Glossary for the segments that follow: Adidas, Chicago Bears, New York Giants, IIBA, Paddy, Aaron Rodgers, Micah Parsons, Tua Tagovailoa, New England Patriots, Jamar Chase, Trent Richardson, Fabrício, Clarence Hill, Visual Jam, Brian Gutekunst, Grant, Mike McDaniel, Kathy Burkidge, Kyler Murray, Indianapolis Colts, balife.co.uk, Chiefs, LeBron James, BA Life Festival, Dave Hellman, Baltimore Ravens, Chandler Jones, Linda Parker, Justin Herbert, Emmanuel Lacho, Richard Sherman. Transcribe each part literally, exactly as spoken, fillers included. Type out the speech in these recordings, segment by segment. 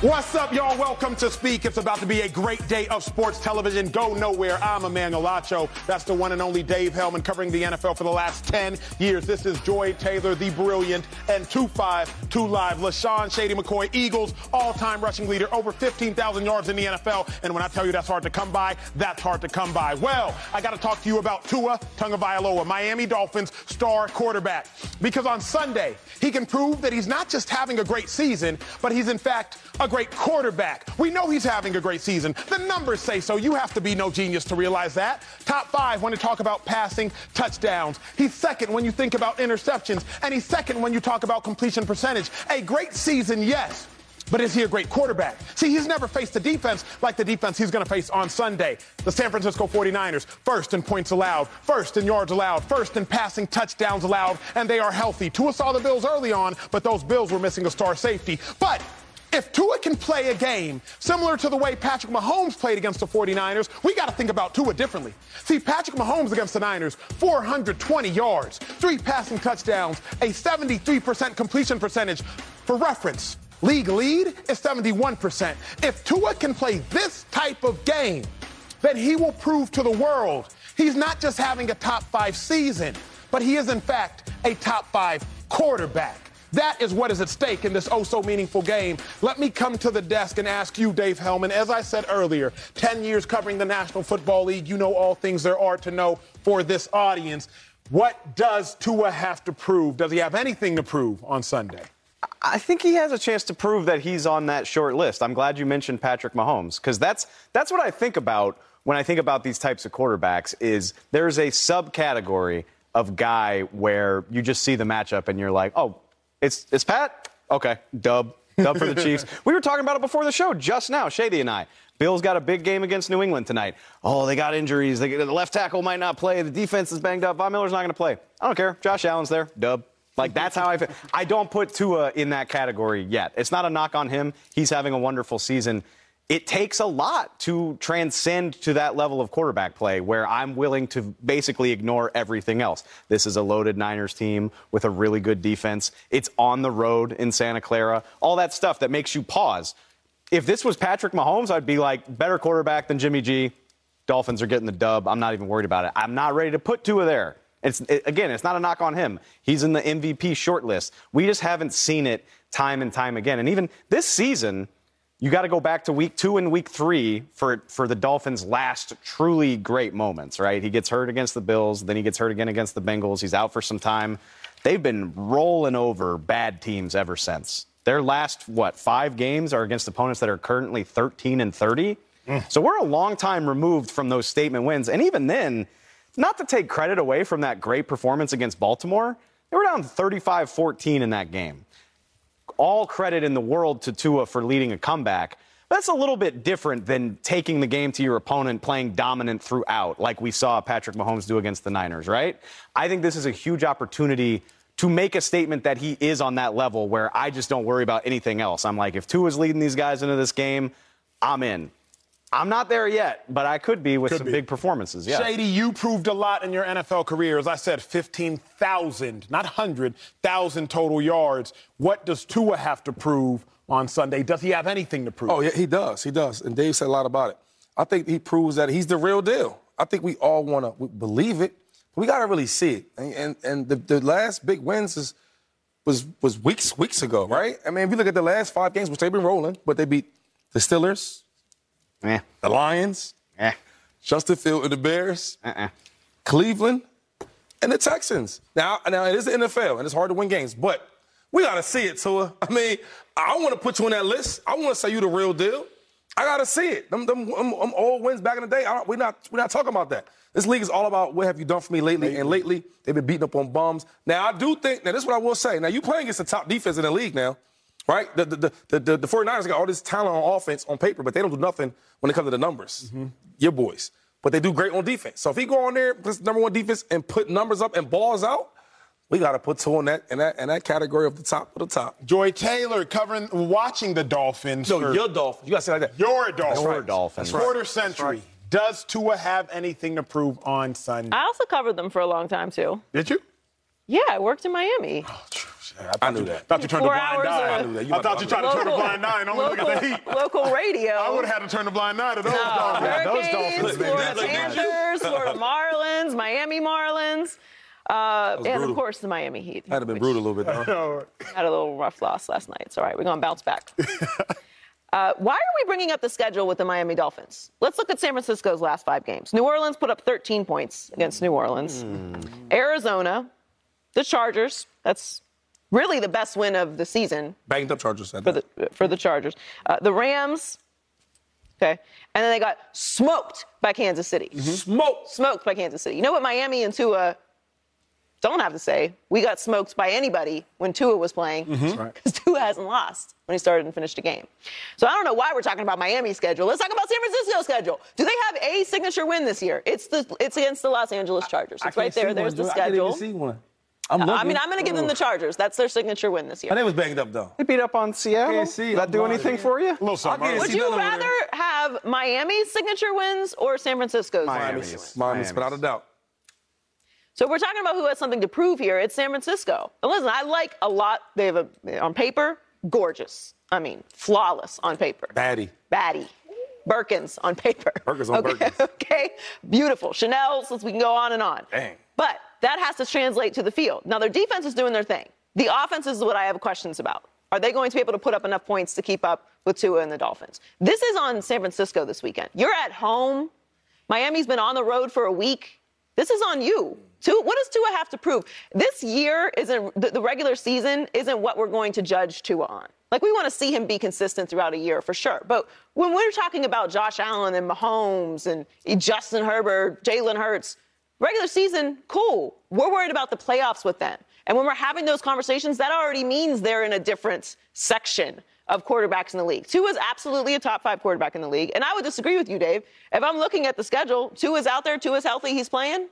What's up, y'all? Welcome to Speak. It's about to be a great day of sports television. Go nowhere. I'm Emmanuel Lacho. That's the one and only Dave Hellman, covering the N F L for the last ten years. This is Joy Taylor, the brilliant, and two five two Live. LaShawn Shady McCoy, Eagles, all-time rushing leader, over fifteen thousand yards in the N F L. And when I tell you that's hard to come by, that's hard to come by. Well, I got to talk to you about Tua Tagovailoa, Miami Dolphins star quarterback. Because on Sunday, he can prove that he's not just having a great season, but he's, in fact, a great quarterback. We know he's having a great season. The numbers say so. You have to be no genius to realize that. Top five when you talk about passing touchdowns. He's second when you think about interceptions. And he's second when you talk about completion percentage. A great season, yes. But is he a great quarterback? See, he's never faced a defense like the defense he's going to face on Sunday. The San Francisco forty-niners, first in points allowed, first in yards allowed, first in passing touchdowns allowed, and they are healthy. Tua saw the Bills early on, but those Bills were missing a star safety. But if Tua can play a game similar to the way Patrick Mahomes played against the forty-niners, we got to think about Tua differently. See, Patrick Mahomes against the Niners, four hundred twenty yards, three passing touchdowns, a seventy-three percent completion percentage. For reference, league lead is seventy-one percent. If Tua can play this type of game, then he will prove to the world he's not just having a top five season, but he is, in fact, a top five quarterback. That is what is at stake in this oh-so-meaningful game. Let me come to the desk and ask you, Dave Hellman, as I said earlier, ten years covering the National Football League, you know all things there are to know for this audience. What does Tua have to prove? Does he have anything to prove on Sunday? I think he has a chance to prove that he's on that short list. I'm glad you mentioned Patrick Mahomes, because that's that's what I think about when I think about these types of quarterbacks, is there's a subcategory of guy where you just see the matchup and you're like, oh, It's, it's Pat? Okay, dub. Dub for the Chiefs. We were talking about it before the show just now, Shady and I. Bills got a big game against New England tonight. Oh, they got injuries. They, the left tackle might not play. The defense is banged up. Von Miller's not going to play. I don't care. Josh Allen's there. Dub. Like, that's how I feel. I don't put Tua in that category yet. It's not a knock on him. He's having a wonderful season. It takes a lot to transcend to that level of quarterback play where I'm willing to basically ignore everything else. This is a loaded Niners team with a really good defense. It's on the road in Santa Clara. All that stuff that makes you pause. If this was Patrick Mahomes, I'd be like, better quarterback than Jimmy G. Dolphins are getting the dub. I'm not even worried about it. I'm not ready to put Tua there. It's, it, again, it's not a knock on him. He's in the M V P short list. We just haven't seen it time and time again. And even this season, you got to go back to week two and week three for, for the Dolphins' last truly great moments, right? He gets hurt against the Bills. Then he gets hurt again against the Bengals. He's out for some time. They've been rolling over bad teams ever since. Their last, what, five games are against opponents that are currently thirteen and thirty. Mm. So we're a long time removed from those statement wins. And even then, not to take credit away from that great performance against Baltimore, they were down thirty-five fourteen in that game. All credit in the world to Tua for leading a comeback. That's a little bit different than taking the game to your opponent, playing dominant throughout, like we saw Patrick Mahomes do against the Niners, right? I think this is a huge opportunity to make a statement that he is on that level where I just don't worry about anything else. I'm like, if Tua's leading these guys into this game, I'm in. I'm not there yet, but I could be with could some be. big performances. Yeah. Shady, you proved a lot in your N F L career. As I said, fifteen thousand, not one hundred thousand total yards. What does Tua have to prove on Sunday? Does he have anything to prove? Oh, yeah, he does. He does. And Dave said a lot about it. I think he proves that he's the real deal. I think we all want to believe it, but we got to really see it. And and, and the, the last big wins is, was, was weeks, weeks ago, right? I mean, if you look at the last five games, which they've been rolling, but they beat the Steelers, Eh. The Lions. Eh. Justin Field and the Bears. Uh-uh. Cleveland. And the Texans. Now, now it is the N F L, and it's hard to win games, but we got to see it, Tua. I mean, I want to put you on that list. I want to say you the real deal. I got to see it. Them, them, them, them old wins back in the day, I don't, we're, not, we're not talking about that. This league is all about what have you done for me lately, and lately they've been beating up on bums. Now, I do think – now, this is what I will say. Now, you playing against the top defense in the league now, right? The, the, the, the, the 49ers got all this talent on offense on paper, but they don't do nothing when it comes to the numbers, mm-hmm. your boys. But they do great on defense. So if he go on there, this number one defense, and put numbers up and balls out, we got to put two in that in that in that category of the top of the top. Joy Taylor covering, watching the Dolphins. No, your Dolphins. You got to say it like that. Your Dolphins. Your right. Dolphins. That's quarter right. century. That's right. Does Tua have anything to prove on Sunday? I also covered them for a long time too. Did you? Yeah, I worked in Miami. Oh, I, I knew that. I thought you turned the blind eye. I knew that. I thought you tried to turn the blind eye and only look at the Heat. Local radio. I would have had to turn the blind eye to those Dolphins. Hurricanes, those Dolphins. Florida Panthers, Florida Marlins, Miami Marlins. Uh, and, brutal. Of course, the Miami Heat. That'd have been brutal a little bit. Huh? Had a little rough loss last night. It's all right. We're going to bounce back. uh, why are we bringing up the schedule with the Miami Dolphins? Let's look at San Francisco's last five games. New Orleans put up thirteen points against New Orleans. Mm. Arizona, the Chargers. That's really the best win of the season. Banged up Chargers. For the, for the Chargers. Uh, the Rams. Okay. And then they got smoked by Kansas City. Mm-hmm. Smoked. Smoked by Kansas City. You know what Miami and Tua don't have to say, we got smoked by anybody when Tua was playing, because mm-hmm. right. Tua hasn't lost when he started and finished a game. So I don't know why we're talking about Miami's schedule. Let's talk about San Francisco's schedule. Do they have a signature win this year? It's the it's against the Los Angeles Chargers. It's right there. There's the schedule. I can't even see one. I'm uh, I mean, I'm going to give them the Chargers. That's their signature win this year. And they was banged up, though. They beat up on Seattle. Did that do anything for you? A little something. Would you rather have Miami's signature wins or San Francisco's? Miami's. Miami's, without a doubt. So we're talking about who has something to prove here. It's San Francisco. And listen, I like a lot. They have a, on paper, gorgeous. I mean, flawless on paper. Batty. Batty. Birkins on paper. Birkins on okay. Birkins. Okay. Beautiful. Chanel's, we can go on and on. Dang. But that has to translate to the field. Now, their defense is doing their thing. The offense is what I have questions about. Are they going to be able to put up enough points to keep up with Tua and the Dolphins? This is on San Francisco this weekend. You're at home. Miami's been on the road for a week. This is on you. Tua, what does Tua have to prove? This year isn't the, the regular season isn't what we're going to judge Tua on. Like, we want to see him be consistent throughout a year for sure. But when we're talking about Josh Allen and Mahomes and Justin Herbert, Jalen Hurts, regular season, cool. We're worried about the playoffs with them. And when we're having those conversations, that already means they're in a different section of quarterbacks in the league. Tua is absolutely a top five quarterback in the league. And I would disagree with you, Dave. If I'm looking at the schedule, Tua is out there, Tua is healthy, he's playing.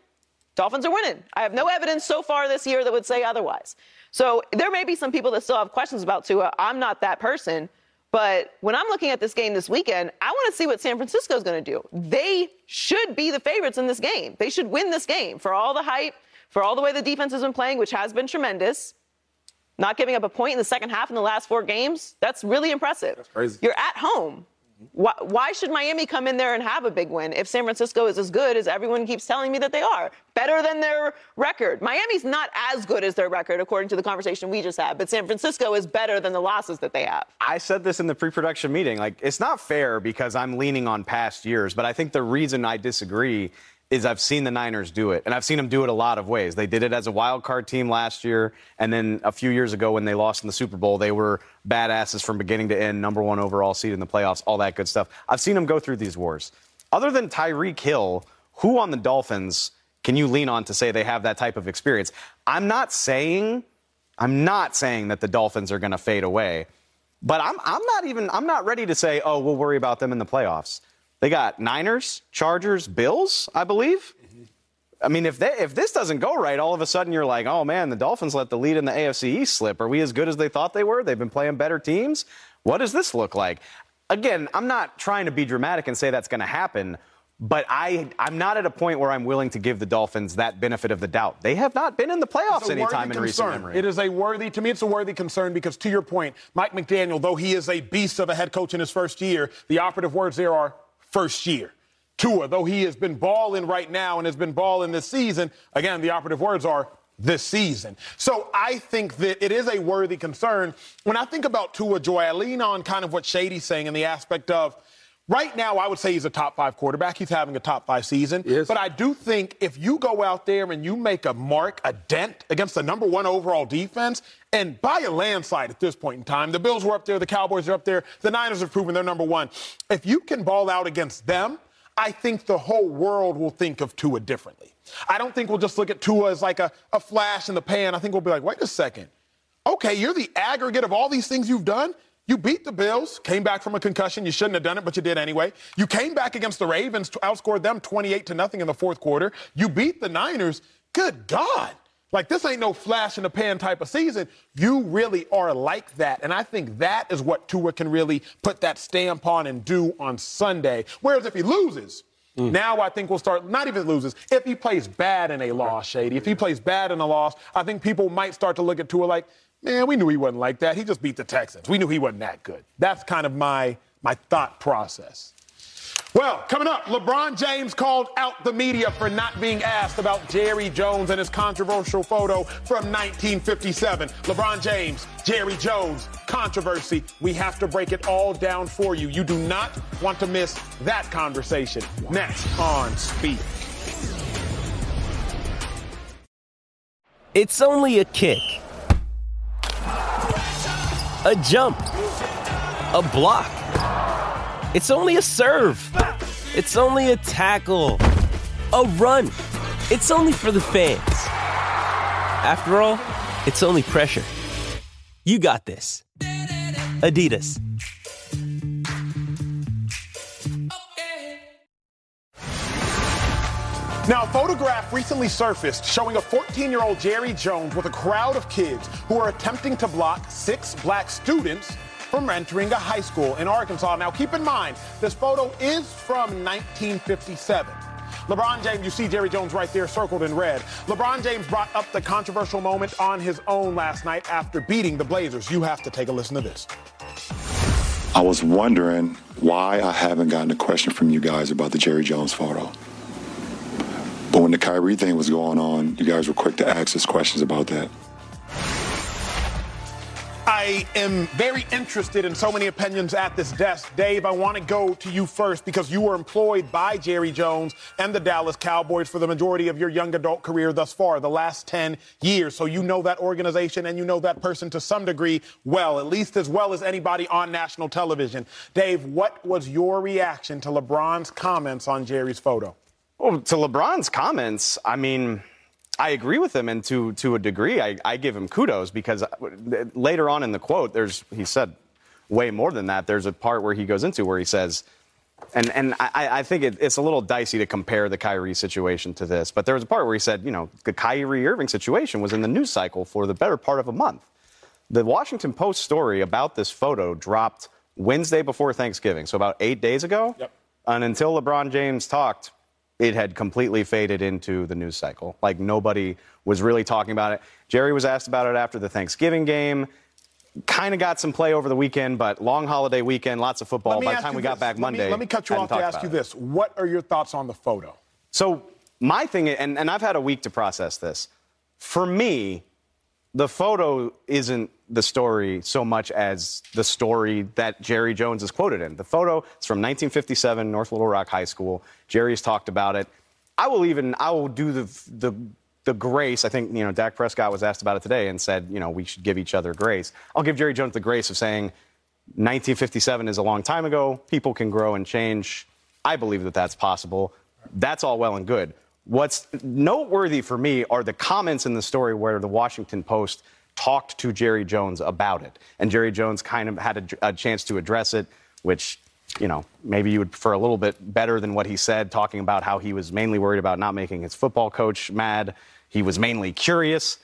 Dolphins are winning. I have no evidence so far this year that would say otherwise. So there may be some people that still have questions about Tua. I'm not that person. But when I'm looking at this game this weekend, I want to see what San Francisco is going to do. They should be the favorites in this game. They should win this game for all the hype, for all the way the defense has been playing, which has been tremendous. Not giving up a point in the second half in the last four games, that's really impressive. That's crazy. You're at home. Why, why should Miami come in there and have a big win if San Francisco is as good as everyone keeps telling me that they are? Better than their record. Miami's not as good as their record, according to the conversation we just had, but San Francisco is better than the losses that they have. I said this in the pre-production meeting. Like, it's not fair because I'm leaning on past years, but I think the reason I disagree is I've seen the Niners do it, and I've seen them do it a lot of ways. They did it as a wild card team last year, and then a few years ago when they lost in the Super Bowl, they were badasses from beginning to end, number one overall seed in the playoffs, all that good stuff. I've seen them go through these wars. Other than Tyreek Hill, who on the Dolphins can you lean on to say they have that type of experience? I'm not saying, I'm not saying that the Dolphins are going to fade away, but I'm, I'm not even, I'm not ready to say, oh, we'll worry about them in the playoffs. They got Niners, Chargers, Bills, I believe. Mm-hmm. I mean, if they, if this doesn't go right, all of a sudden you're like, oh, man, the Dolphins let the lead in the A F C East slip. Are we as good as they thought they were? They've been playing better teams. What does this look like? Again, I'm not trying to be dramatic and say that's going to happen, but I, I'm not at a point where I'm willing to give the Dolphins that benefit of the doubt. They have not been in the playoffs any time in recent memory. It is a worthy, to me, it's a worthy concern because, to your point, Mike McDaniel, though he is a beast of a head coach in his first year, the operative words there are, first year. Tua, though he has been balling right now and has been balling this season, again, the operative words are this season. So I think that it is a worthy concern. When I think about Tua, Joy, I lean on kind of what Shady's saying in the aspect of Right now, I would say he's a top five quarterback. He's having a top five season. Yes. But I do think if you go out there and you make a mark, a dent against the number one overall defense, and by a landslide at this point in time, the Bills were up there, the Cowboys are up there, the Niners have proven they're number one. If you can ball out against them, I think the whole world will think of Tua differently. I don't think we'll just look at Tua as like a, a flash in the pan. I think we'll be like, wait a second. Okay, you're the aggregate of all these things you've done. You beat the Bills, came back from a concussion. You shouldn't have done it, but you did anyway. You came back against the Ravens, outscored them twenty-eight to nothing in the fourth quarter. You beat the Niners. Good God. Like, this ain't no flash-in-the-pan type of season. You really are like that. And I think that is what Tua can really put that stamp on and do on Sunday. Whereas if he loses, mm. now I think we'll start, not even loses, if he plays bad in a loss, Shady, if he plays bad in a loss, I think people might start to look at Tua like, man, we knew he wasn't like that. He just beat the Texans. We knew he wasn't that good. That's kind of my, my thought process. Well, coming up, LeBron James called out the media for not being asked about Jerry Jones and his controversial photo from nineteen fifty-seven. LeBron James, Jerry Jones, controversy. We have to break it all down for you. You do not want to miss that conversation. Next on Speak. It's only a kick. A jump, a block, it's only a serve, it's only a tackle, a run, it's only for the fans. After all, it's only pressure. You got this. Adidas. Now, a photograph recently surfaced showing a fourteen-year-old Jerry Jones with a crowd of kids who are attempting to block six black students from entering a high school in Arkansas. Now, keep in mind, this photo is from nineteen fifty-seven. LeBron James, you see Jerry Jones right there circled in red. LeBron James brought up the controversial moment on his own last night after beating the Blazers. You have to take a listen to this. I was wondering why I haven't gotten a question from you guys about the Jerry Jones photo. But when the Kyrie thing was going on, you guys were quick to ask us questions about that. I am very interested in so many opinions at this desk. Dave, I want to go to you first because you were employed by Jerry Jones and the Dallas Cowboys for the majority of your young adult career thus far, the last ten years. So you know that organization and you know that person to some degree well, at least as well as anybody on national television. Dave, what was your reaction to LeBron's comments on Jerry's photo? Well, to LeBron's comments, I mean, I agree with him, and to to a degree, I, I give him kudos because later on in the quote, there's he said way more than that. There's a part where he goes into where he says, and and I, I think it, it's a little dicey to compare the Kyrie situation to this, but there was a part where he said, you know, the Kyrie Irving situation was in the news cycle for the better part of a month. The Washington Post story about this photo dropped Wednesday before Thanksgiving, so about eight days ago, yep. And until LeBron James talked, it had completely faded into the news cycle. Like, nobody was really talking about it. Jerry was asked about it after the Thanksgiving game. Kind of got some play over the weekend, but long holiday weekend, lots of football. By the time we got back Monday. Let me cut you off to ask you this. What are your thoughts on the photo? So my thing, and, and I've had a week to process this. For me, the photo isn't the story so much as the story that Jerry Jones is quoted in. The photo is from nineteen fifty-seven, North Little Rock High School. Jerry's talked about it. I will even, I will do the the the grace. I think, you know, Dak Prescott was asked about it today and said, you know, we should give each other grace. I'll give Jerry Jones the grace of saying nineteen fifty-seven is a long time ago. People can grow and change. I believe that that's possible. That's all well and good. What's noteworthy for me are the comments in the story where the Washington Post talked to Jerry Jones about it. And Jerry Jones kind of had a, a chance to address it, which, you know, maybe you would prefer a little bit better than what he said, talking about how he was mainly worried about not making his football coach mad. He was mainly curious.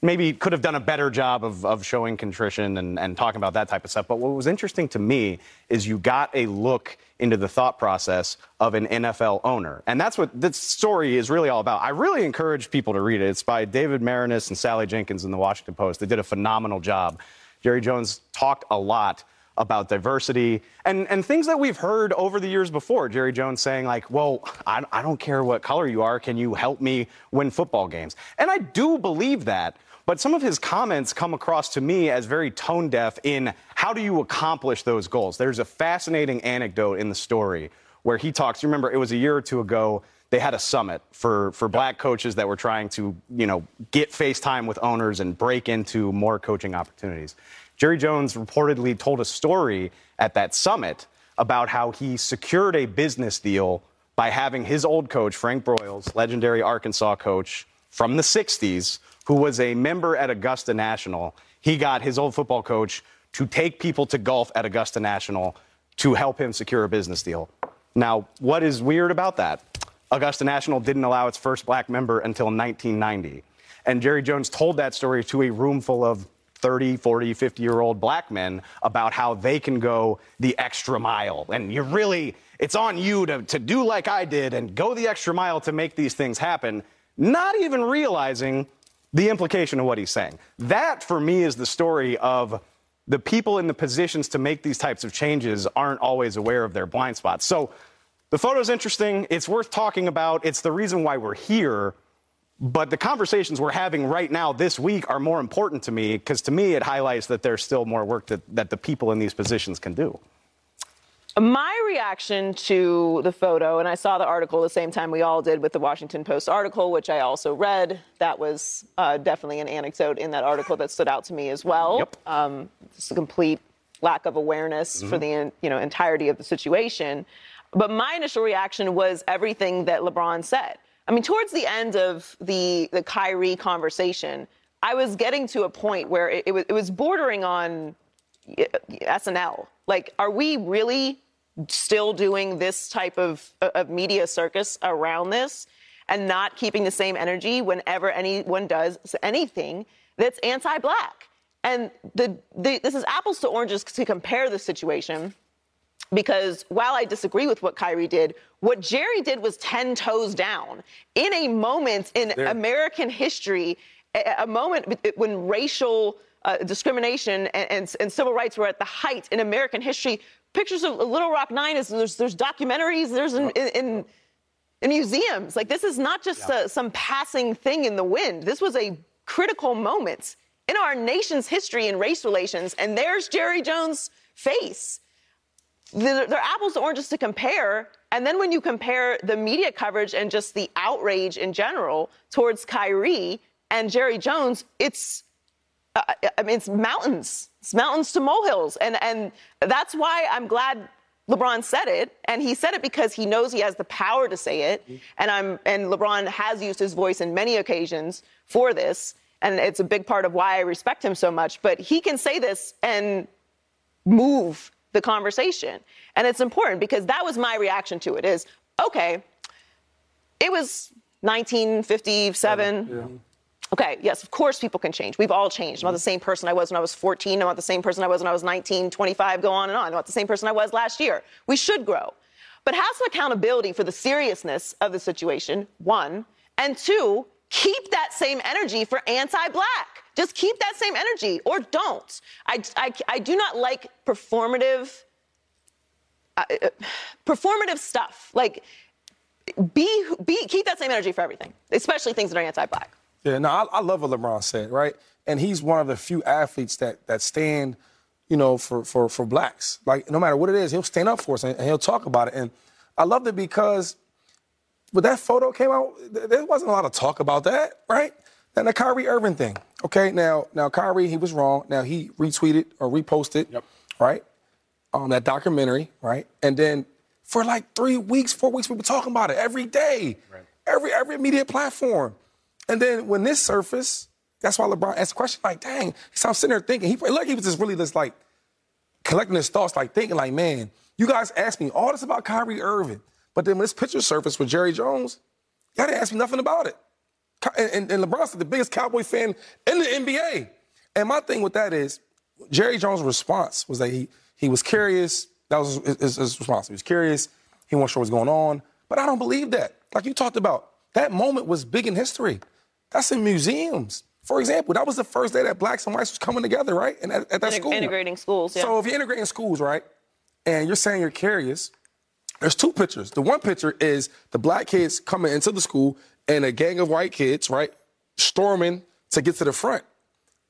Maybe could have done a better job of, of showing contrition and, and talking about that type of stuff. But what was interesting to me is you got a look into the thought process of an N F L owner. And that's what this story is really all about. I really encourage people to read it. It's by David Marinus and Sally Jenkins in the Washington Post. They did a phenomenal job. Jerry Jones talked a lot about diversity and, and things that we've heard over the years before. Jerry Jones saying, like, well, I, I don't care what color you are. Can you help me win football games? And I do believe that. But some of his comments come across to me as very tone deaf in how do you accomplish those goals. There's a fascinating anecdote in the story where he talks, you remember, it was a year or two ago, they had a summit for, for black coaches that were trying to, you know, get face time with owners and break into more coaching opportunities. Jerry Jones reportedly told a story at that summit about how he secured a business deal by having his old coach, Frank Broyles, legendary Arkansas coach from the sixties, who was a member at Augusta National. He got his old football coach to take people to golf at Augusta National to help him secure a business deal. Now, what is weird about that? Augusta National didn't allow its first black member until nineteen ninety. And Jerry Jones told that story to a room full of thirty, forty, fifty-year-old black men about how they can go the extra mile. And you really, it's on you to, to do like I did and go the extra mile to make these things happen, not even realizing the implication of what he's saying. That, for me, is the story of the people in the positions to make these types of changes aren't always aware of their blind spots. So the photo's interesting. It's worth talking about. It's the reason why we're here. But the conversations we're having right now this week are more important to me because, to me, it highlights that there's still more work that, that the people in these positions can do. My reaction to the photo, and I saw the article the same time we all did with the Washington Post article, which I also read. That was uh, definitely an anecdote in that article that stood out to me as well. Yep. Um, just a complete lack of awareness mm-hmm. for the you know entirety of the situation. But my initial reaction was everything that LeBron said. I mean, towards the end of the, the Kyrie conversation, I was getting to a point where it, it, was, it was bordering on S N L. Like, are we really still doing this type of, of media circus around this and not keeping the same energy whenever anyone does anything that's anti-black? And the, the, this is apples to oranges to compare the situation. Because while I disagree with what Kyrie did, what Jerry did was ten toes down in a moment in there. American history, a moment when racial uh, discrimination and, and, and civil rights were at the height in American history. Pictures of Little Rock Nine is there's, there's documentaries, there's in, in, in, in museums. Like, this is not just yeah. a, some passing thing in the wind. This was a critical moment in our nation's history in race relations. And there's Jerry Jones' face. They're, they're apples to oranges to compare. And then when you compare the media coverage and just the outrage in general towards Kyrie and Jerry Jones, it's, uh, I mean, it's mountains. It's mountains to molehills. And, and that's why I'm glad LeBron said it. And he said it because he knows he has the power to say it. And, I'm, and LeBron has used his voice in many occasions for this. And it's a big part of why I respect him so much. But he can say this and move the conversation. And it's important because that was my reaction to it is, okay, it was nineteen fifty-seven. Yeah. Okay, yes, of course people can change. We've all changed. I'm not the same person I was when I was fourteen. I'm not the same person I was when I was nineteen, twenty-five, go on and on. I'm not the same person I was last year. We should grow. But have some accountability for the seriousness of the situation, one. And two, keep that same energy for anti-black. Just keep that same energy, or don't. I, I, I do not like performative, uh, performative stuff. Like, be, be, keep that same energy for everything, especially things that are anti-black. Yeah, no, I, I love what LeBron said, right? And he's one of the few athletes that that stand, you know, for for for blacks. Like, no matter what it is, he'll stand up for us and, and he'll talk about it. And I loved it because when that photo came out, there wasn't a lot of talk about that, right? And the Kyrie Irving thing, okay? Now, now Kyrie, he was wrong. Now, he retweeted or reposted, yep. right, on um, that documentary, right? And then for like three weeks, four weeks, we were talking about it every day, right. every every media platform. And then when this surfaced, that's why LeBron asked the question, like, dang. So I'm sitting there thinking. He, like, he was just really just, like, collecting his thoughts, like, thinking, like, man, you guys asked me all this about Kyrie Irving. But then when this picture surfaced with Jerry Jones, y'all didn't ask me nothing about it. And, and LeBron's the biggest Cowboy fan in the N B A. And my thing with that is Jerry Jones' response was that he he was curious. That was his, his response. He was curious. He wasn't sure what was going on. But I don't believe that. Like you talked about, that moment was big in history. That's in museums. For example, that was the first day that blacks and whites was coming together, right? And at, at that Integ- school. Integrating schools, yeah. So if you're integrating schools, right, and you're saying you're curious, there's two pictures. The one picture is the black kids coming into the school and a gang of white kids, right, storming to get to the front,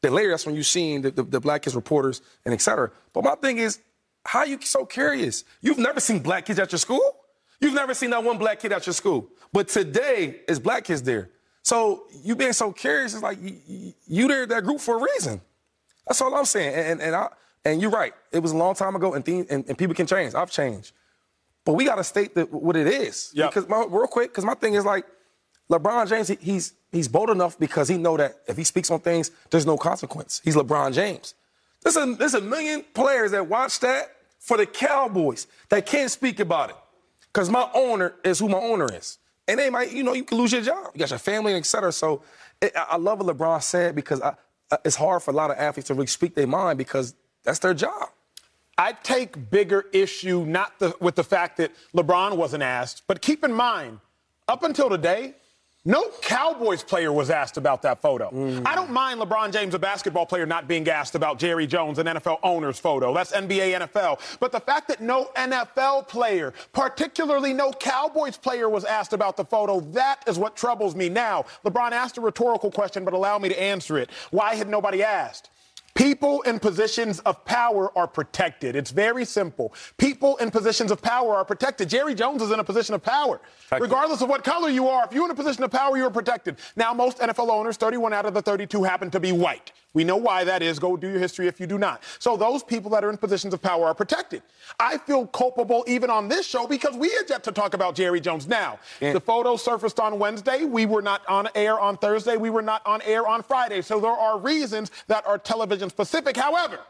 Then later, that's when you've seen the, the, the black kids reporters and et cetera. But my thing is, how are you so curious? You've never seen black kids at your school? You've never seen that one black kid at your school. But today, it's black kids there. So you being so curious, it's like you, you, you there at that group for a reason. That's all I'm saying. And, and, and, I, and you're right. It was a long time ago, and, things, and, and people can change. I've changed. But we got to state the, what it is. Yeah. Because my, real quick, because my thing is like, LeBron James, he, he's he's bold enough because he know that if he speaks on things, there's no consequence. He's LeBron James. There's a, there's a million players that watch that for the Cowboys that can't speak about it. Because my owner is who my owner is. And they might, you know, you can lose your job. You got your family, et cetera. So it, I love what LeBron said because I, it's hard for a lot of athletes to really speak their mind because that's their job. I take bigger issue not the, with the fact that LeBron wasn't asked, but keep in mind, up until today, no Cowboys player was asked about that photo. Mm. I don't mind LeBron James, a basketball player, not being asked about Jerry Jones, an N F L owner's photo. That's N B A, N F L. But the fact that no N F L player, particularly no Cowboys player, was asked about the photo, that is what troubles me now. LeBron asked a rhetorical question, but allow me to answer it. Why had nobody asked? People in positions of power are protected. It's very simple. People in positions of power are protected. Jerry Jones is in a position of power. Protected. Regardless of what color you are, if you're in a position of power, you're protected. Now, most N F L owners, thirty-one out of the thirty-two, happen to be white. We know why that is. Go do your history if you do not. So those people that are in positions of power are protected. I feel culpable even on this show because we had yet to talk about Jerry Jones now. Yeah. The photo surfaced on Wednesday. We were not on air on Thursday. We were not on air on Friday. So there are reasons that are television specific. However,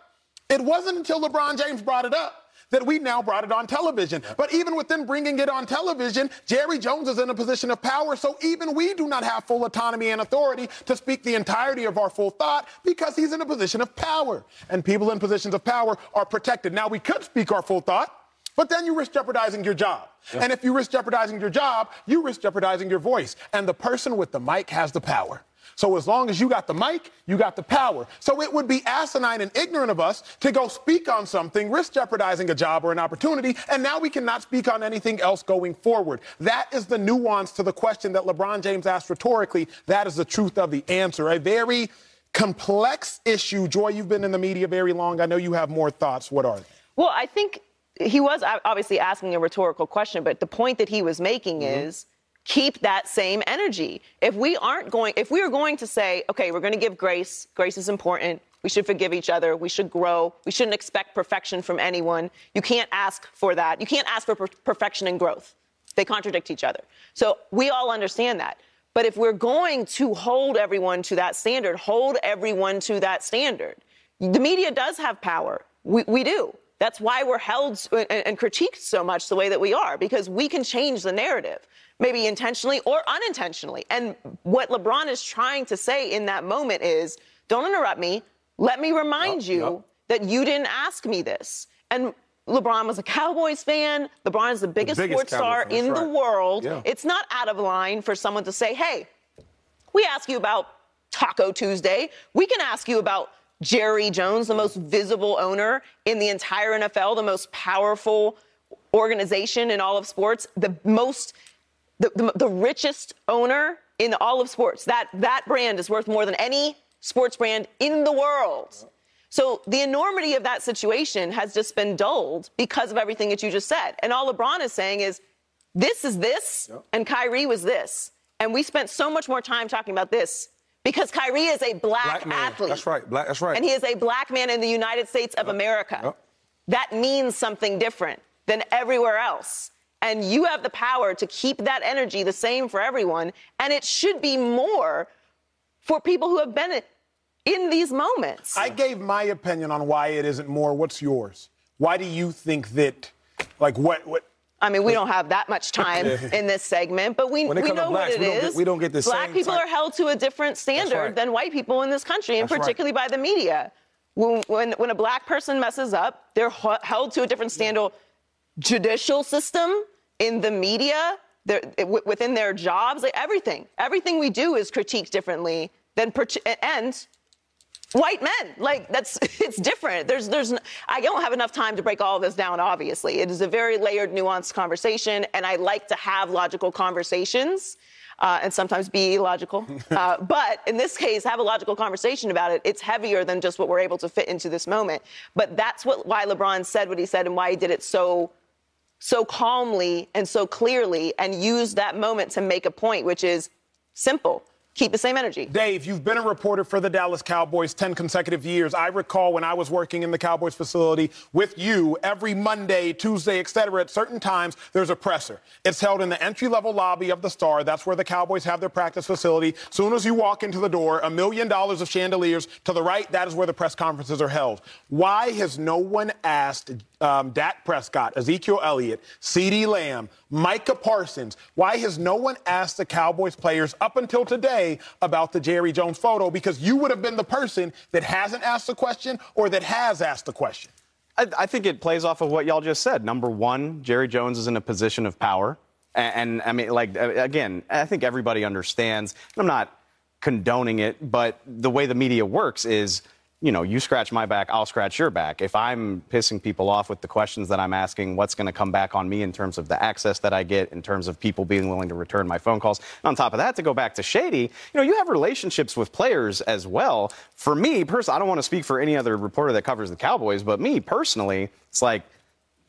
it wasn't until LeBron James brought it up that we now brought it on television. But even with them bringing it on television, Jerry Jones is in a position of power, so even we do not have full autonomy and authority to speak the entirety of our full thought because he's in a position of power. And people in positions of power are protected. Now, we could speak our full thought, but then you risk jeopardizing your job. Yeah. And if you risk jeopardizing your job, you risk jeopardizing your voice. And the person with the mic has the power. So as long as you got the mic, you got the power. So it would be asinine and ignorant of us to go speak on something, risk jeopardizing a job or an opportunity, and now we cannot speak on anything else going forward. That is the nuance to the question that LeBron James asked rhetorically. That is the truth of the answer. A very complex issue. Joy, you've been in the media very long. I know you have more thoughts. What are they? Well, I think he was obviously asking a rhetorical question, but the point that he was making mm-hmm. is keep that same energy. If we aren't going, if we are going to say, okay, we're going to give grace, grace is important, we should forgive each other, we should grow, we shouldn't expect perfection from anyone. You can't ask for that. You can't ask for per- perfection and growth. They contradict each other. So we all understand that. But if we're going to hold everyone to that standard, hold everyone to that standard. The media does have power. We, we do. That's why we're held and, and critiqued so much the way that we are, because we can change the narrative, maybe intentionally or unintentionally. And what LeBron is trying to say in that moment is, don't interrupt me. Let me remind yep, you yep. that you didn't ask me this. And LeBron was a Cowboys fan. LeBron is the biggest, the biggest sports Cowboys star in right. the world. Yeah. It's not out of line for someone to say, hey, we ask you about Taco Tuesday. We can ask you about Jerry Jones, the most visible owner in the entire N F L, the most powerful organization in all of sports, the most, the, the, the richest owner in all of sports. That, that brand is worth more than any sports brand in the world. So the enormity of that situation has just been dulled because of everything that you just said. And all LeBron is saying is, this is this, yep. and Kyrie was this. And we spent so much more time talking about this because Kyrie is a black, black athlete. That's right. Black, that's right. And he is a black man in the United States of yep. America. Yep. That means something different than everywhere else. And you have the power to keep that energy the same for everyone. And it should be more for people who have been in these moments. I gave my opinion on why it isn't more. What's yours? Why do you think that, like, what... what I mean, we don't have that much time in this segment, but we, we know blacks, what it we is. Get, we don't get this. Black same people type. Are held to a different standard right. than white people in this country, and That's particularly right. by the media. When, when, when a black person messes up, they're held to a different standard. Judicial system, in the media, w- within their jobs, like everything. Everything we do is critiqued differently than per- and white men. Like, that's it's different. There's, there's. N- I don't have enough time to break all of this down, obviously. It is a very layered, nuanced conversation, and I like to have logical conversations. uh, and sometimes be illogical. Uh, but in this case, have a logical conversation about it. It's heavier than just what we're able to fit into this moment. But that's what why LeBron said what he said and why he did it so so calmly and so clearly and used that moment to make a point, which is simple. Keep the same energy. Dave, you've been a reporter for the Dallas Cowboys ten consecutive years. I recall when I was working in the Cowboys facility with you, every Monday, Tuesday, et cetera, at certain times, there's a presser. It's held in the entry-level lobby of the Star. That's where the Cowboys have their practice facility. Soon as you walk into the door, a million dollars of chandeliers to the right, that is where the press conferences are held. Why has no one asked um, Dak Prescott, Ezekiel Elliott, CeeDee Lamb, Micah Parsons, why has no one asked the Cowboys players up until today about the Jerry Jones photo, because you would have been the person that hasn't asked the question or that has asked the question? I, I think it plays off of what y'all just said. Number one, Jerry Jones is in a position of power. And, and I mean, like, again, I think everybody understands. I'm not condoning it, but the way the media works is, you know, you scratch my back, I'll scratch your back. If I'm pissing people off with the questions that I'm asking, what's going to come back on me in terms of the access that I get, in terms of people being willing to return my phone calls? And on top of that, to go back to Shady, you know, you have relationships with players as well. For me, personally, I don't want to speak for any other reporter that covers the Cowboys, but me personally, it's like,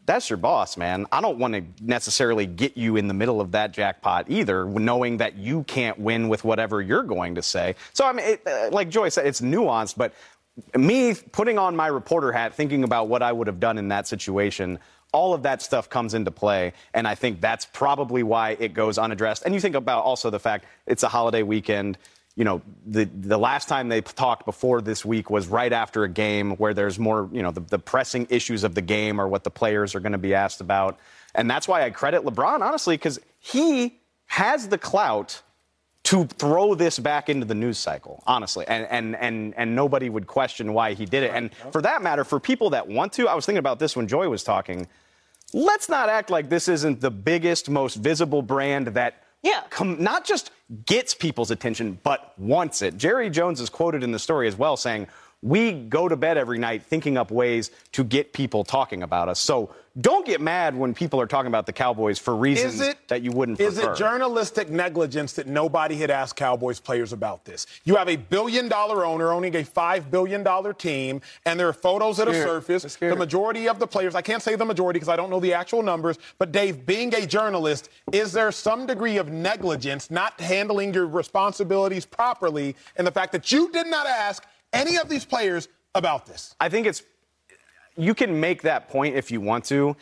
that's your boss, man. I don't want to necessarily get you in the middle of that jackpot either, knowing that you can't win with whatever you're going to say. So, I mean, it, like Joy said, it's nuanced, but me putting on my reporter hat, thinking about what I would have done in that situation, all of that stuff comes into play, and I think that's probably why it goes unaddressed. And you think about also the fact it's a holiday weekend. You know, the the last time they talked before this week was right after a game where there's more, you know, the, the pressing issues of the game or what the players are going to be asked about. And that's why I credit LeBron, honestly, because he has the clout to throw this back into the news cycle, honestly. And, and and and nobody would question why he did it. And for that matter, for people that want to, I was thinking about this when Joy was talking, let's not act like this isn't the biggest, most visible brand that yeah. com- not just gets people's attention, but wants it. Jerry Jones is quoted in the story as well saying, we go to bed every night thinking up ways to get people talking about us. So don't get mad when people are talking about the Cowboys for reasons it, that you wouldn't prefer. Is it journalistic negligence that nobody had asked Cowboys players about this? You have a billion-dollar owner owning a five billion dollar team, and there are photos that have surfaced. The majority of the players, I can't say the majority because I don't know the actual numbers, but Dave, being a journalist, is there some degree of negligence, not handling your responsibilities properly, and the fact that you did not ask any of these players about this? I think it's, you can make that point if you want to.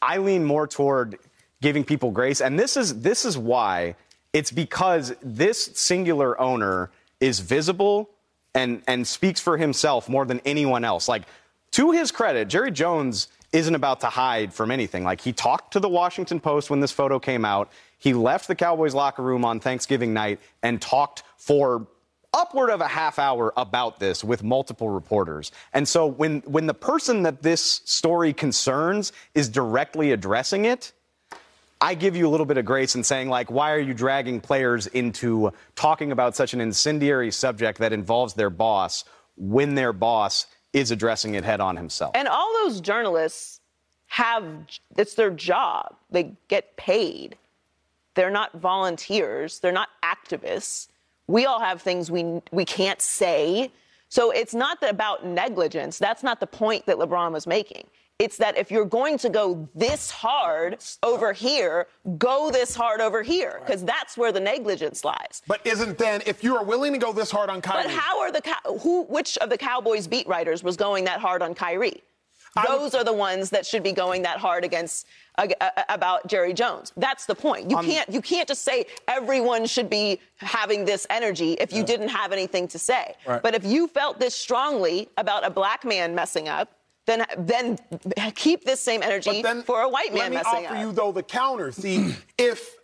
I lean more toward giving people grace. And this is, this is why. It's because this singular owner is visible and, and speaks for himself more than anyone else. Like, to his credit, Jerry Jones isn't about to hide from anything. Like, he talked to the Washington Post when this photo came out. He left the Cowboys locker room on Thanksgiving night and talked for upward of a half hour about this with multiple reporters. And so when when the person that this story concerns is directly addressing it, I give you a little bit of grace in saying, like, why are you dragging players into talking about such an incendiary subject that involves their boss when their boss is addressing it head on himself? And all those journalists have, it's their job. They get paid. They're not volunteers. They're not activists. We all have things we we can't say. So it's not about negligence. That's not the point that LeBron was making. It's that if you're going to go this hard over here, go this hard over here, because that's where the negligence lies. But isn't then, if you are willing to go this hard on Kyrie... But how are the... Who? Which of the Cowboys beat writers was going that hard on Kyrie? Those are the ones that should be going that hard against uh, about Jerry Jones. That's the point. You um, can't you can't just say everyone should be having this energy if you yeah. didn't have anything to say. Right. But if you felt this strongly about a black man messing up, then then keep this same energy then, for a white man messing up. Let me offer up. you though the counter. See, if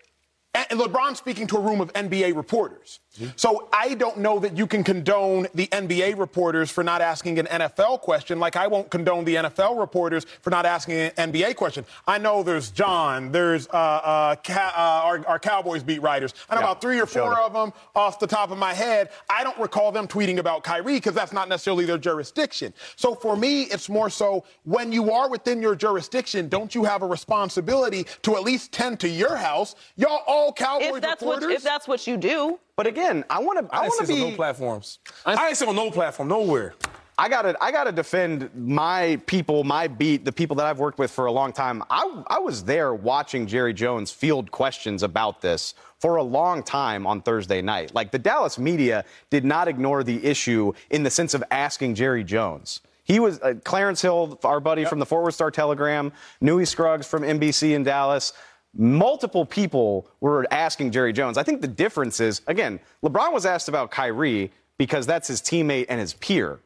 LeBron's speaking to a room of N B A reporters. So I don't know that you can condone the N B A reporters for not asking an N F L question, like I won't condone the N F L reporters for not asking an N B A question. I know there's John, there's uh, uh, Ca- uh, our, our Cowboys beat writers. I know yeah, about three or four of them off the top of my head. I don't recall them tweeting about Kyrie because that's not necessarily their jurisdiction. So for me, it's more so when you are within your jurisdiction, don't you have a responsibility to at least tend to your house? Y'all all Cowboys if that's reporters? What, if that's what you do. But again, I want to. I, I want to be on no platforms. I, I ain't seen on no platform nowhere. I gotta. I gotta defend my people, my beat, the people that I've worked with for a long time. I I was there watching Jerry Jones field questions about this for a long time on Thursday night. Like, the Dallas media did not ignore the issue in the sense of asking Jerry Jones. He was uh, Clarence Hill, our buddy yep. from the Forward Star Telegram, Newey Scruggs from N B C in Dallas. Multiple people were asking Jerry Jones. I think the difference is, again, LeBron was asked about Kyrie because that's his teammate and his peer.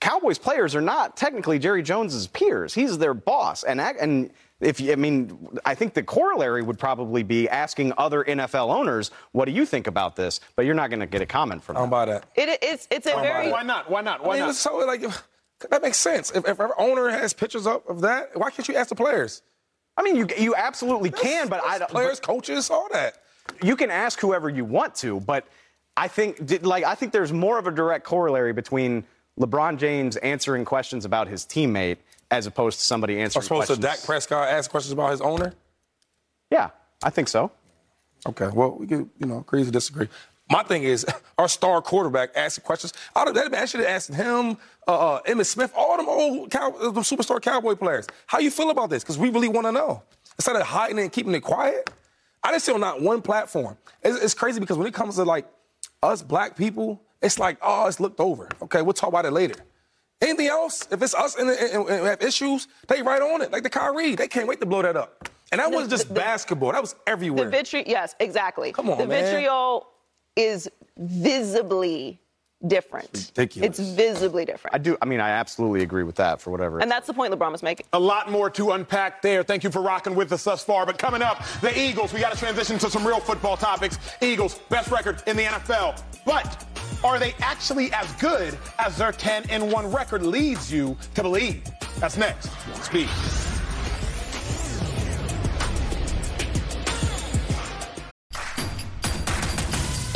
Cowboys players are not technically Jerry Jones's peers. He's their boss. And and if I mean, I think the corollary would probably be asking other N F L owners, "What do you think about this?" But you're not going to get a comment from them. I don't buy that. It, it's it's a very why not why not why I mean, not? So, like, that makes sense. If, if our owner has pictures up of that, why can't you ask the players? I mean, you you absolutely can, but I don't. Players, coaches, all that. You can ask whoever you want to, but I think like I think there's more of a direct corollary between LeBron James answering questions about his teammate as opposed to somebody answering questions. Or supposed to Dak Prescott ask questions about his owner? Yeah, I think so. Okay, well, we can, you know, agree to disagree. My thing is, our star quarterback asking questions. I should have asked him, uh, uh, Emmitt Smith, all them old cow, them superstar Cowboy players. How you feel about this? Because we really want to know. Instead of hiding it and keeping it quiet, I didn't see on not one platform. It's, it's crazy because when it comes to, like, us black people, it's like, oh, it's looked over. Okay, we'll talk about it later. Anything else, if it's us and, and, and have issues, they right on it. Like the Kyrie, they can't wait to blow that up. And that wasn't just the, basketball. That was everywhere. The vitriol, yes, exactly. Come on, the man. The vitriol is visibly different. It's ridiculous. It's visibly different. I do. I mean, I absolutely agree with that for whatever. And that's the point LeBron was making. A lot more to unpack there. Thank you for rocking with us thus far. But coming up, the Eagles. We got to transition to some real football topics. Eagles, best record in the N F L. But are they actually as good as their ten and one record leads you to believe? That's next. Speed.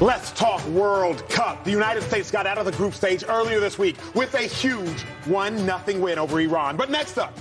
Let's talk World Cup. The United States got out of the group stage earlier this week with a huge one nothing win over Iran. But next up,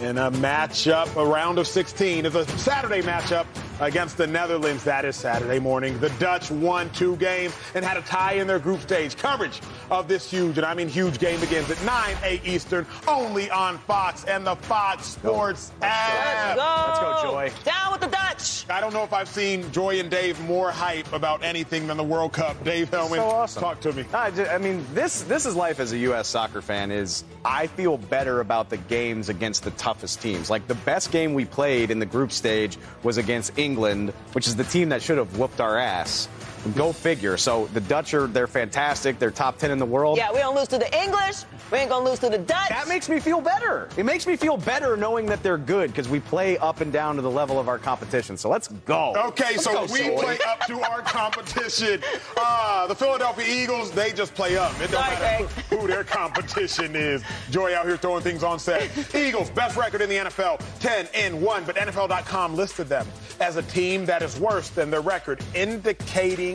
in a matchup, a round of sixteen, is a Saturday matchup against the Netherlands. That is Saturday morning. The Dutch won two games and had a tie in their group stage. Coverage of this huge, and I mean huge, game begins at nine, eight Eastern, only on Fox and the Fox Sports Let's app. Let's go. Let's go, Joy. Down with the Dutch. I don't know if I've seen Joy and Dave more hype about anything than the World Cup. Dave Hellman, so awesome. Talk to me. I, just, I mean, this, this is life as a U S soccer fan is I feel better about the games against the toughest teams. Like, the best game we played in the group stage was against England. England, which is the team that should have whooped our ass. Go figure. So the Dutch are, they're fantastic. They're top ten in the world. Yeah, we don't lose to the English. We ain't going to lose to the Dutch. That makes me feel better. It makes me feel better knowing that they're good because we play up and down to the level of our competition. So let's go. Okay, let's so go, we soy. play up to our competition. Uh, the Philadelphia Eagles, they just play up. It don't Sorry, matter who, who their competition is. Joy out here throwing things on set. Eagles, best record in the N F L, ten and one. But N F L dot com listed them as a team that is worse than their record, indicating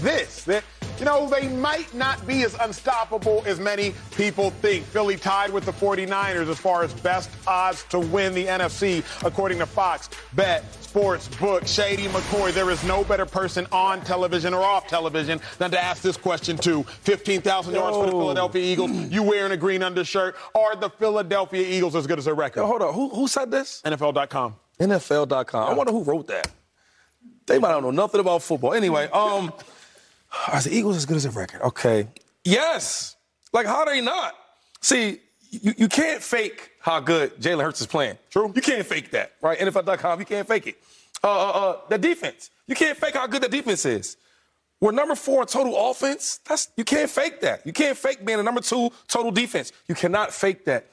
this, that, you know, they might not be as unstoppable as many people think. Philly tied with the forty-niners as far as best odds to win the N F C, according to Fox Bet Sportsbook. Shady McCoy, there is no better person on television or off television than to ask this question to. fifteen thousand yards for the Philadelphia Eagles. You wearing a green undershirt. Are the Philadelphia Eagles as good as their record? Yo, hold on. Who, who said this? N F L dot com. N F L dot com. I wonder who wrote that. They might not know nothing about football. Anyway, um, Are the Eagles as good as a record? Okay. Yes. Like, how are they not? See, you, you can't fake how good Jalen Hurts is playing. True. You can't fake that, right? N F L dot com, you can't fake it. Uh, uh, uh, the defense. You can't fake how good the defense is. We're number four in total offense. That's, you can't fake that. You can't fake being a number two total defense. You cannot fake that.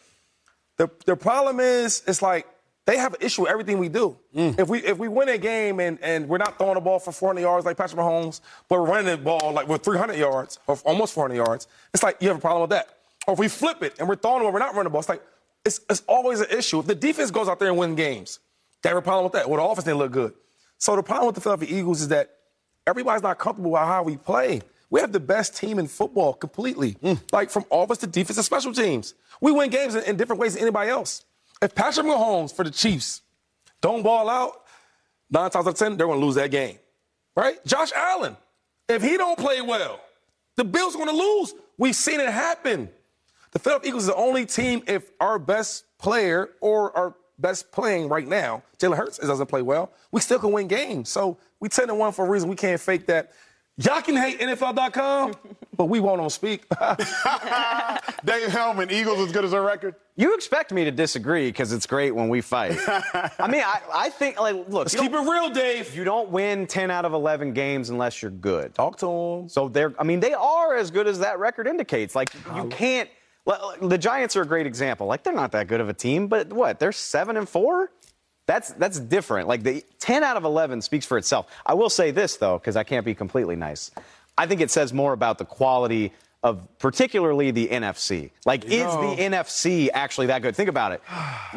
The, the problem is, it's like, they have an issue with everything we do. Mm. If we if we win a game and, and we're not throwing the ball for four hundred yards like Patrick Mahomes, but we're running the ball like with three hundred yards or almost four hundred yards, it's like you have a problem with that. Or if we flip it and we're throwing it, we're not running the ball, it's like it's, it's always an issue. If the defense goes out there and wins games, they have a problem with that. Well, the offense didn't look good. So the problem with the Philadelphia Eagles is that everybody's not comfortable with how we play. We have the best team in football completely, mm. like from offense to defense and special teams. We win games in, in different ways than anybody else. If Patrick Mahomes for the Chiefs don't ball out, nine times out of ten, they're going to lose that game, right? Josh Allen, if he don't play well, the Bills are going to lose. We've seen it happen. The Philadelphia Eagles is the only team if our best player or our best playing right now, Jalen Hurts, doesn't play well, we still can win games. So we ten to one for a reason. We can't fake that. Y'all can hate N F L dot com, but we won't on speak. Dave Hellman, Eagles as good as a record? You expect me to disagree because it's great when we fight. I mean, I, I think, like, look. Let's keep it real, Dave. You don't win ten out of eleven games unless you're good. Talk to them. So they're, I mean, they are as good as that record indicates. Like, you can't. The Giants are a great example. Like, they're not that good of a team, but what? They're seven and four? That's that's different. Like, the ten out of eleven speaks for itself. I will say this, though, because I can't be completely nice. I think it says more about the quality of particularly the N F C. Like, you is know. the N F C actually that good? Think about it.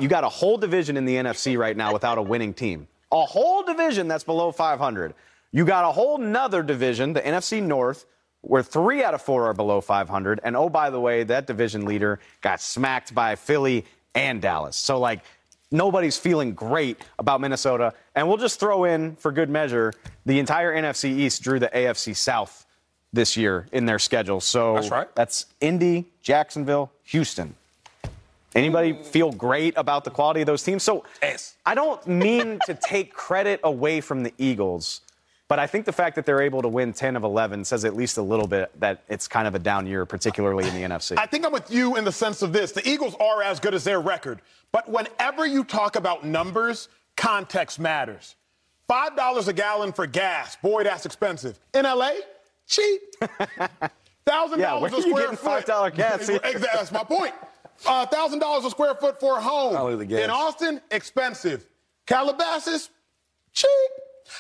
You got a whole division in the N F C right now without a winning team. A whole division that's below five hundred. You got a whole nother division, the N F C North, where three out of four are below five hundred. And, oh, by the way, that division leader got smacked by Philly and Dallas. So, like, nobody's feeling great about Minnesota. And we'll just throw in, for good measure, the entire N F C East drew the A F C South this year in their schedule. So that's, right. that's Indy, Jacksonville, Houston. Anybody feel great about the quality of those teams? So yes. I don't mean to take credit away from the Eagles, but I think the fact that they're able to win ten of eleven says at least a little bit that it's kind of a down year, particularly in the N F C. I think I'm with you in the sense of this. The Eagles are as good as their record. But whenever you talk about numbers, context matters. five dollars a gallon for gas. Boy, that's expensive. In L A, cheap. one thousand dollars yeah, a square foot. five dollars gas? Exactly, that's my point. Uh, one thousand dollars a square foot for a home. In Austin, expensive. Calabasas, cheap.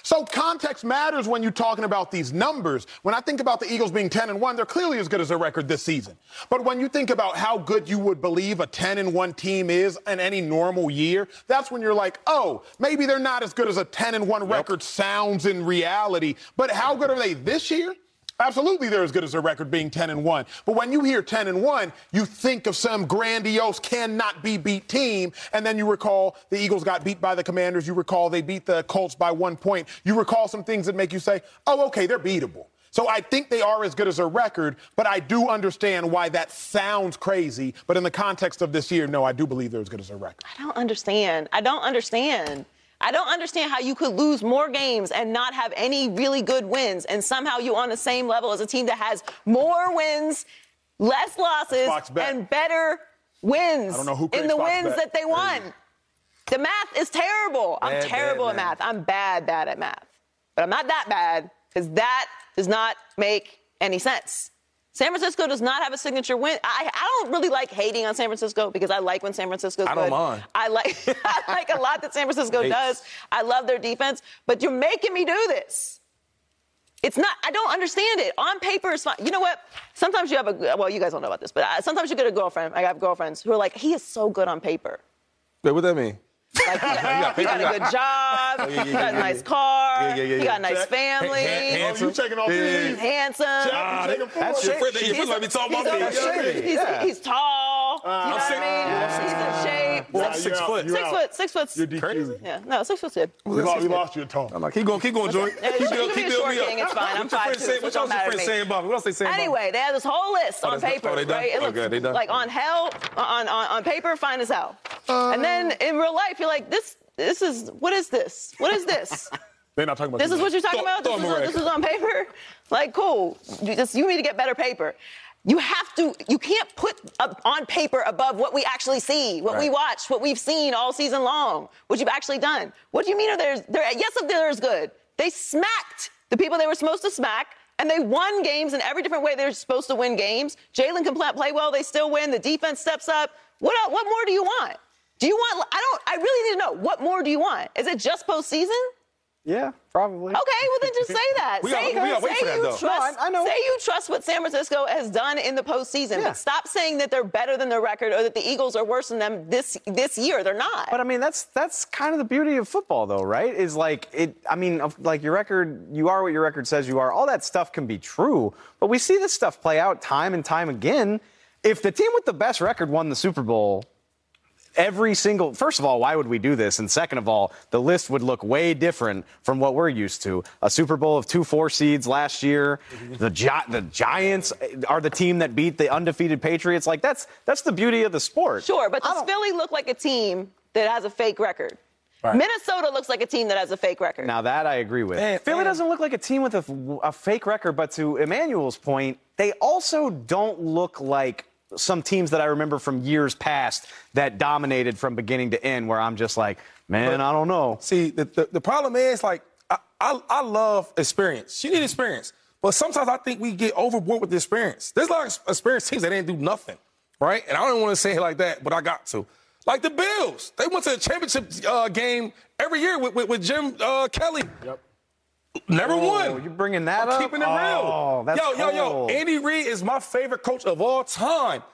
So context matters when you're talking about these numbers. When I think about the Eagles being ten and one, they're clearly as good as their record this season. But when you think about how good you would believe a ten and one team is in any normal year, that's when you're like, oh, maybe they're not as good as a ten and one record sounds in reality. But how good are they this year? Absolutely, they're as good as their record being ten and one. But when you hear ten and one, you think of some grandiose cannot be beat team, and then you recall the Eagles got beat by the Commanders. You recall they beat the Colts by one point. You recall some things that make you say, oh, okay, they're beatable. So I think they are as good as their record, but I do understand why that sounds crazy. But in the context of this year, no, I do believe they're as good as their record. I don't understand. I don't understand. I don't understand how you could lose more games and not have any really good wins, and somehow you're on the same level as a team that has more wins, less losses, and better wins in the wins that they won. The math is terrible. I'm terrible at math. I'm bad, bad at math. But I'm not that bad, because that does not make any sense. San Francisco does not have a signature win. I, I don't really like hating on San Francisco because I like when San Francisco's good. I don't mind. I like, I like a lot that San Francisco does. I love their defense. But you're making me do this. It's not, I don't understand it. On paper, it's fine. You know what? Sometimes you have a, well, you guys don't know about this, but I, sometimes you get a girlfriend. I have girlfriends who are like, he is so good on paper. Wait, what does that mean? Like, he got, he got a good job, oh, yeah, yeah, he got yeah, a nice yeah. car, yeah, yeah, yeah, yeah. he got a nice Check. family. Handsome. Oh, you taking off yeah. these. Handsome. Ah, Check, that, that's your friend. Your friend might be talking about me. He's, yeah. he's tall. Uh, you know six, what I mean? Uh, he's in shape. Well, like, six, foot. six foot. Six foot. Six foot. Crazy. Yeah, no, six foot's good. We lost, lost you at tall. I'm like, keep going, keep going, Joy. Keep building me up. What y'all friends saying about me? What else they saying about me? Anyway, they have this whole list on paper, right? It looks like on hell, on paper, fine as hell. And then in real life, you're like, this, this is, what is this? What is this? They're not talking about this. This is what you're talking about? This is, this is on paper? Like, cool. You, just, you need to get better paper. You have to, you can't put up on paper above what we actually see, what right. we watch, what we've seen all season long, what you've actually done. What do you mean are there's, there, yes, if there's good. They smacked the people they were supposed to smack, and they won games in every different way they're supposed to win games. Jalen can play well, they still win. The defense steps up. What else, what more do you want? Do you want, I don't, I really need to know, what more do you want? Is it just postseason? Yeah, probably. Okay, well then just say that. We say, gotta, we gotta wait say for that, you though. Trust. No, I, I know. Say you trust what San Francisco has done in the postseason, yeah. but stop saying that they're better than their record or that the Eagles are worse than them this this year. They're not. But I mean, that's that's kind of the beauty of football, though, right? Is like it. I mean, like your record, you are what your record says you are. All that stuff can be true, but we see this stuff play out time and time again. If the team with the best record won the Super Bowl. Every single, first of all, why would we do this? And second of all, the list would look way different from what we're used to. A Super Bowl of two four seeds last year. The Gi- the Giants are the team that beat the undefeated Patriots. Like, that's that's the beauty of the sport. Sure, but does Philly look like a team that has a fake record? Right. Minnesota looks like a team that has a fake record. Now, that I agree with. Hey, Philly man. doesn't look like a team with a, a fake record, but to Emmanuel's point, they also don't look like some teams that I remember from years past that dominated from beginning to end where I'm just like, man, but, I don't know. See, the, the, the problem is, like, I, I, I love experience. You need experience. But sometimes I think we get overboard with the experience. There's a lot of experienced teams that didn't do nothing, right? And I don't want to say it like that, but I got to. Like the Bills. They went to the championship uh, game every year with, with, with Jim uh, Kelly. Yep. Never oh, won. You bringing that I'm up? Keeping it oh, real. That's yo, yo, yo. Cold. Andy Reid is my favorite coach of all time.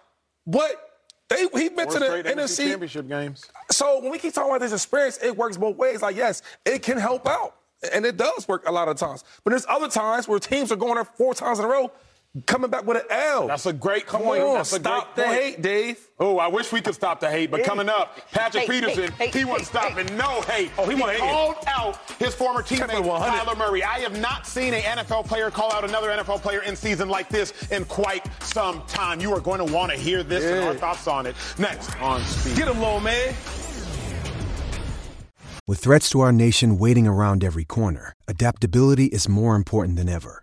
But they he been to the N F C championship games. So when we keep talking about this experience, it works both ways. Like, yes, it can help out. And it does work a lot of times. But there's other times where teams are going up four times in a row, coming back with an L. That's a great Come point. On, That's stop a great the point. hate, Dave. Oh, I wish we could stop the hate, but coming up, Patrick hey, Peterson, hey, he hey, wasn't hey, stopping hey. no hate. Oh, he, he wanted called hate. out his former teammate, Kyler Murray. I have not seen an N F L player call out another N F L player in season like this in quite some time. You are going to want to hear this yeah. and our thoughts on it. Next on Speed. Get him, little man. With threats to our nation waiting around every corner, adaptability is more important than ever.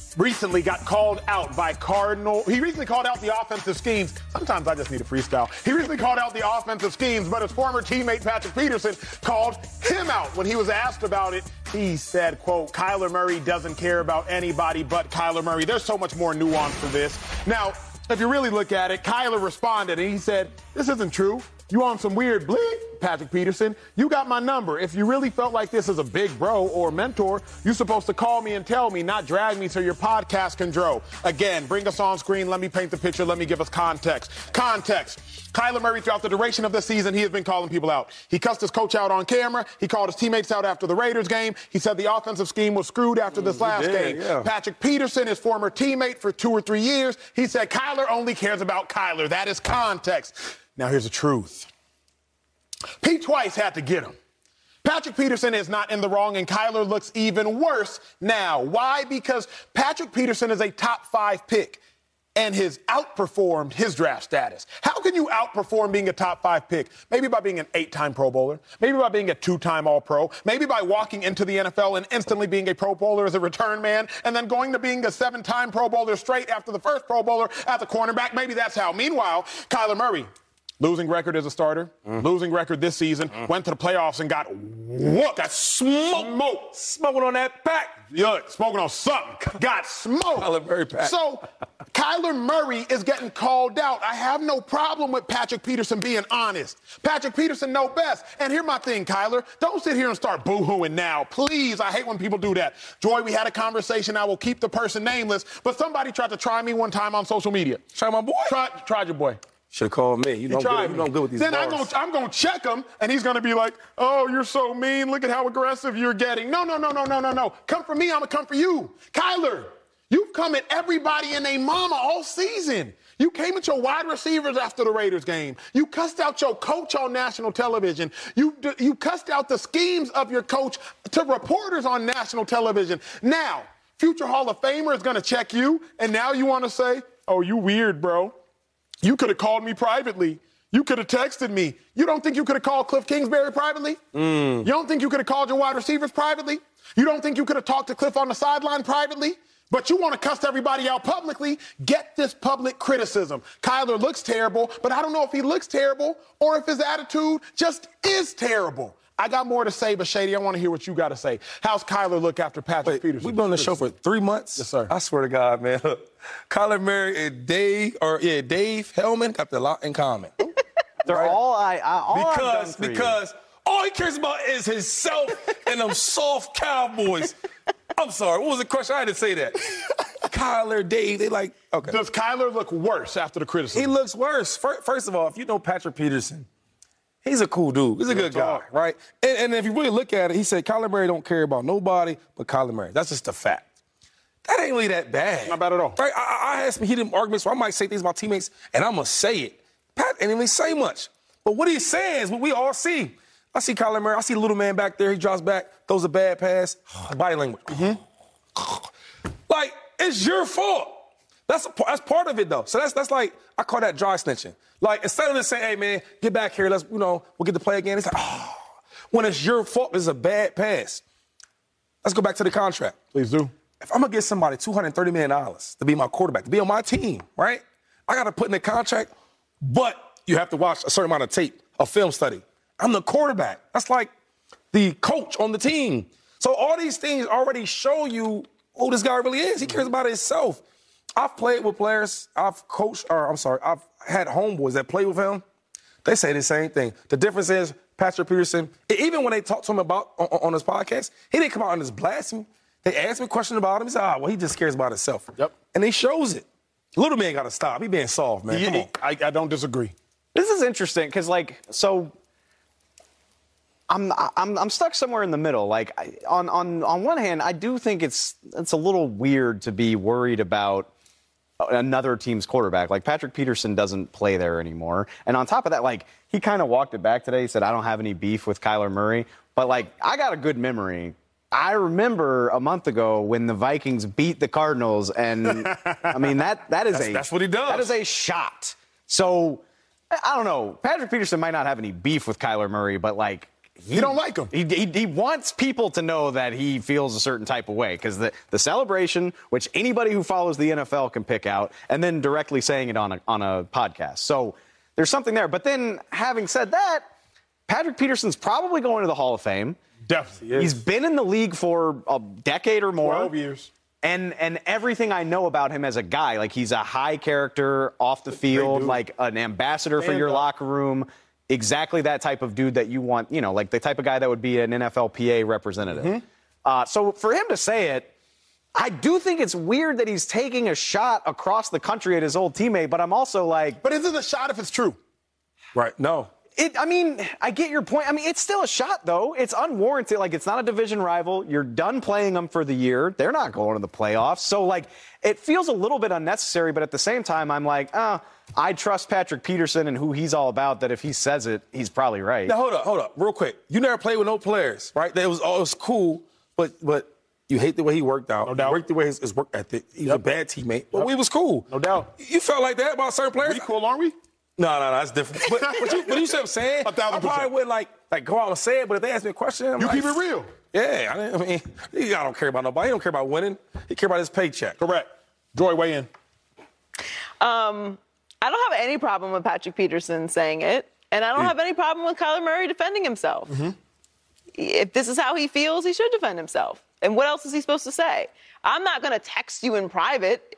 recently got called out by Cardinal. He recently called out the offensive schemes. Sometimes I just need a freestyle. He recently called out the offensive schemes, but his former teammate Patrick Peterson called him out when he was asked about it. He said, quote, Kyler Murray doesn't care about anybody but Kyler Murray. There's so much more nuance to this. Now, if you really look at it, Kyler responded and he said, this isn't true. You on some weird bleep, Patrick Peterson. You got my number. If you really felt like this is a big bro or mentor, you're supposed to call me and tell me, not drag me so your podcast can grow. Again, bring us on screen. Let me paint the picture. Let me give us context. Context. Kyler Murray, throughout the duration of the season, he has been calling people out. He cussed his coach out on camera. He called his teammates out after the Raiders game. He said the offensive scheme was screwed after this mm, last did, game. Yeah. Patrick Peterson, his former teammate for two or three years, he said Kyler only cares about Kyler. That is context. Now, here's the truth. Pete Twice had to get him. Patrick Peterson is not in the wrong, and Kyler looks even worse now. Why? Because Patrick Peterson is a top five pick, and has outperformed his draft status. How can you outperform being a top five pick? Maybe by being an eight-time Pro Bowler. Maybe by being a two-time All-Pro. Maybe by walking into the N F L and instantly being a Pro Bowler as a return man, and then going to being a seven-time Pro Bowler straight after the first Pro Bowler at the cornerback. Maybe that's how. Meanwhile, Kyler Murray, losing record as a starter, mm. losing record this season, mm. went to the playoffs and got whooped, got smoked. smoked. Smoking on that pack. Yeah, smoking on something. Got smoked. Kyler Murray pack. So Kyler Murray is getting called out. I have no problem with Patrick Peterson being honest. Patrick Peterson know best. And here's my thing, Kyler. Don't sit here and start boo-hooing now. Please, I hate when people do that. Joy, we had a conversation. I will keep the person nameless. But somebody tried to try me one time on social media. Try my boy? Try, tried your boy. Should have called me. You don't good with these then bars. Then I'm going to check him, and he's going to be like, oh, you're so mean. Look at how aggressive you're getting. No, no, no, no, no, no, no. Come for me. I'm going to come for you. Kyler, You've come at everybody and they mama all season. You came at your wide receivers after the Raiders game. You cussed out your coach on national television. You, you cussed out the schemes of your coach to reporters on national television. Now, future Hall of Famer is going to check you, and now you want to say, oh, you weird, bro. You could have called me privately. You could have texted me. You don't think you could have called Cliff Kingsbury privately? Mm. You don't think you could have called your wide receivers privately? You don't think you could have talked to Cliff on the sideline privately? But you want to cuss everybody out publicly. Get this public criticism. Kyler looks terrible, but I don't know if he looks terrible or if his attitude just is terrible. I got more to say, but, Shady, I want to hear what you got to say. How's Kyler look after Patrick Wait, Peterson? We've been on the show for three months. Yes, sir. I swear to God, man. Kyler Murray and Dave, or, yeah, Dave Hellman got a lot in common. They're right? all I, I all Because, done because you. all he cares about is himself and them soft Cowboys. I'm sorry. What was the question? I didn't say that. Kyler, Dave, they like, okay. Does Kyler look worse after the criticism? He looks worse. First of all, if you know Patrick Peterson, he's a cool dude. He's a good guy, right? And, and if you really look at it, he said Kyler Murray don't care about nobody but Kyler Murray. That's just a fact. That ain't really that bad. Not bad at all. Right? I, I, I had some heated arguments where I might say things about teammates, and I'm going to say it. Pat ain't even say much. But what he says is what we all see. I see Kyler Murray. I see the little man back there. He drops back, throws a bad pass. Body language. Mm-hmm. Like, it's your fault. That's a, that's part of it, though. So that's that's like, I call that dry snitching. Like, instead of just saying, hey, man, get back here. Let's, you know, we'll get to play again. It's like, oh. When it's your fault, it's a bad pass. Let's go back to the contract. Please do. If I'm going to get somebody two hundred thirty million dollars to be my quarterback, to be on my team, right? I got to put in the contract, but you have to watch a certain amount of tape, a film study. I'm the quarterback. That's like the coach on the team. So all these things already show you who this guy really is. He cares about himself. I've played with players. I've coached, or I'm sorry, I've had homeboys that play with him. They say the same thing. The difference is Patrick Peterson, even when they talk to him about on, on his podcast, he didn't come out and just blast me. They asked me questions about him. He said, ah, well, he just cares about himself. Yep. And he shows it. Little man got to stop. He being soft, man. Yeah, come on. I, I don't disagree. This is interesting because, like, so... I'm, I'm I'm stuck somewhere in the middle. Like, I, on, on, on one hand, I do think it's it's a little weird to be worried about another team's quarterback. Like, Patrick Peterson doesn't play there anymore. And on top of that, like, he kind of walked it back today. He said, I don't have any beef with Kyler Murray. But, like, I got a good memory. I remember a month ago when the Vikings beat the Cardinals. And, I mean, that that is that's, a... That's what he does. That is a shot. So, I don't know. Patrick Peterson might not have any beef with Kyler Murray, but, like... He, you don't like him. He, he, he wants people to know that he feels a certain type of way because the, the celebration, which anybody who follows the N F L can pick out, and then directly saying it on a, on a podcast. So there's something there. But then having said that, Patrick Peterson's probably going to the Hall of Fame. Definitely is. He's been in the league for a decade or more. twelve years. And and everything I know about him as a guy, like he's a high character off the field, like an ambassador for your locker room. Exactly that type of dude that you want, you know, like the type of guy that would be an N F L P A representative. Mm-hmm. Uh, so for him to say it, I do think it's weird that he's taking a shot across the country at his old teammate, but I'm also like... But is it a shot if it's true? Right, no. It. I mean, I get your point. I mean, it's still a shot, though. It's unwarranted. Like, it's not a division rival. You're done playing them for the year. They're not going to the playoffs. So, like, it feels a little bit unnecessary, but at the same time, I'm like, ah... Uh, I trust Patrick Peterson and who he's all about that if he says it, he's probably right. Now, hold up, hold up, real quick. You never played with no players, right? That was all it was cool, but but you hate the way he worked out. No doubt. You worked the way his, his work ethic. He was yep. a bad teammate, but yep. we was cool. No doubt. You felt like that about certain players? We cool, aren't we? No, no, no, that's different. But, but you, but you see what I'm saying? I probably would, like, like, go out and say it, but if they ask me a question, I'm You like, keep it real. Yeah, I, I mean, I don't care about nobody. He don't care about winning. He care about his paycheck. Correct. Joy, weigh in. Um... I don't have any problem with Patrick Peterson saying it, and I don't have any problem with Kyler Murray defending himself. Mm-hmm. If this is how he feels, he should defend himself. And what else is he supposed to say? I'm not going to text you in private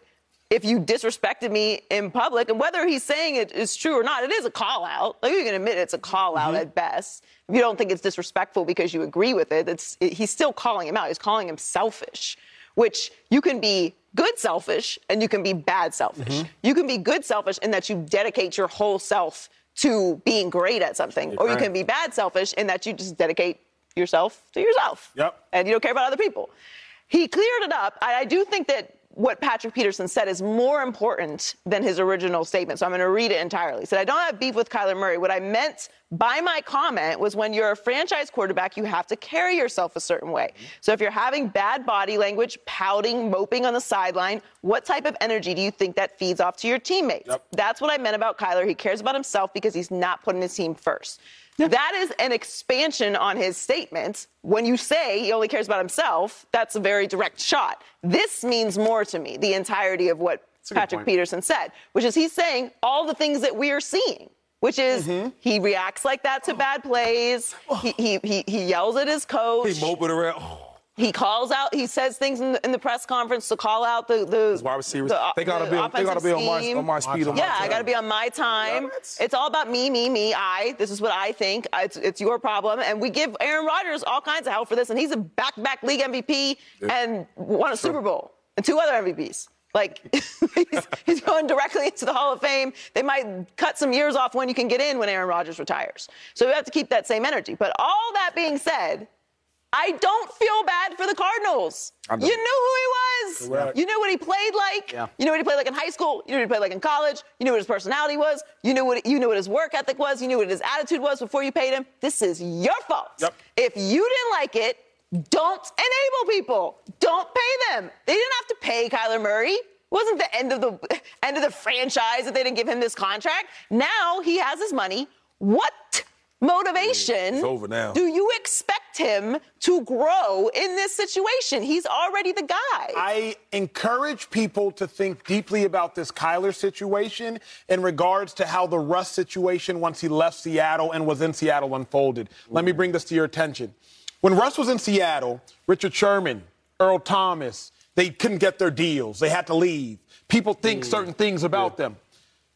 if you disrespected me in public. And whether he's saying it is true or not, it is a call-out. Like, you can admit it's a call-out mm-hmm. at best. If you don't think it's disrespectful because you agree with it, it's, it, he's still calling him out. He's calling him selfish, which you can be... good selfish, and you can be bad selfish. Mm-hmm. You can be good selfish in that you dedicate your whole self to being great at something. You're or right. you can be bad selfish in that you just dedicate yourself to yourself. Yep. And you don't care about other people. He cleared it up. I, I do think that what Patrick Peterson said is more important than his original statement. So I'm going to read it entirely. He said, I don't have beef with Kyler Murray. What I meant by my comment was when you're a franchise quarterback, you have to carry yourself a certain way. So if you're having bad body language, pouting, moping on the sideline, what type of energy do you think that feeds off to your teammates? Yep. That's what I meant about Kyler. He cares about himself because he's not putting his team first. That is an expansion on his statement. When you say he only cares about himself, that's a very direct shot. This means more to me, the entirety of what Patrick Peterson said, which is he's saying all the things that we are seeing, which is mm-hmm. he reacts like that to oh. bad plays. Oh. He, he, he, he yells at his coach. He moping around. Oh. He calls out, he says things in the, in the press conference to call out the the wide receivers. The, they gotta the be, on, they gotta be on my, on my speed. On yeah, my I gotta be on my time. Yeah, it's all about me, me, me. I. This is what I think. It's, it's your problem. And we give Aaron Rodgers all kinds of hell for this, and he's a back-to-back league M V P yeah. and won a Super Bowl and two other M V Ps. Like he's, he's going directly into the Hall of Fame. They might cut some years off when you can get in when Aaron Rodgers retires. So we have to keep that same energy. But all that being said, I don't feel bad for the Cardinals. You knew who he was. Correct. You knew what he played like. Yeah. You knew what he played like in high school. You knew what he played like in college. You knew what his personality was. You knew what you knew what his work ethic was. You knew what his attitude was before you paid him. This is your fault. Yep. If you didn't like it, don't enable people. Don't pay them. They didn't have to pay Kyler Murray. It wasn't the end of the end of the franchise that they didn't give him this contract. Now he has his money. What motivation do you expect him to grow in this situation? He's already the guy. I encourage people to think deeply about this Kyler situation in regards to how the Russ situation once he left Seattle and was in Seattle unfolded. Ooh. Let me bring this to your attention. When Russ was in Seattle, Richard Sherman, Earl Thomas, they couldn't get their deals. They had to leave. People think Ooh. certain things about yeah. them.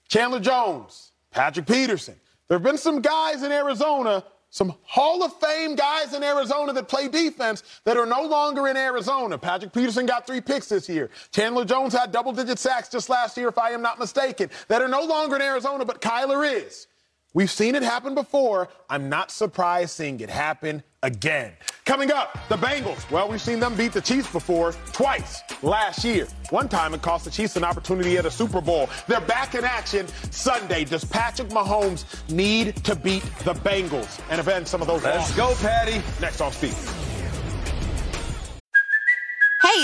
Chandler Jones, Patrick Peterson. There have been some guys in Arizona, some Hall of Fame guys in Arizona that play defense that are no longer in Arizona. Patrick Peterson got three picks this year. Chandler Jones had double-digit sacks just last year, if I am not mistaken, that are no longer in Arizona, but Kyler is. We've seen it happen before. I'm not surprised seeing it happen again. Coming up, the Bengals. Well, we've seen them beat the Chiefs before, twice last year. One time it cost the Chiefs an opportunity at a Super Bowl. They're back in action Sunday. Does Patrick Mahomes need to beat the Bengals and avenge some of those losses? Let's go, Patty. Next on Speed. Hey,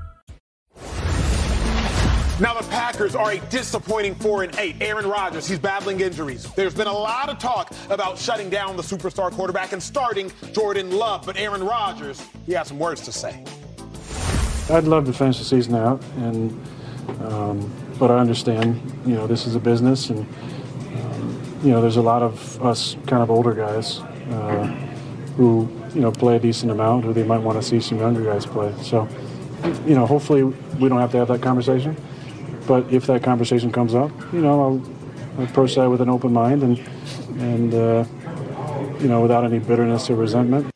Now, the Packers are a disappointing four and eight. Aaron Rodgers, he's battling injuries. There's been a lot of talk about shutting down the superstar quarterback and starting Jordan Love. But Aaron Rodgers, he has some words to say. I'd love to finish the season out, and um, but I understand, you know, this is a business. And, um, you know, there's a lot of us kind of older guys uh, who, you know, play a decent amount, who they might want to see some younger guys play. So, you know, hopefully we don't have to have that conversation. But if that conversation comes up, you know, I'll approach that with an open mind and, and uh, you know, without any bitterness or resentment.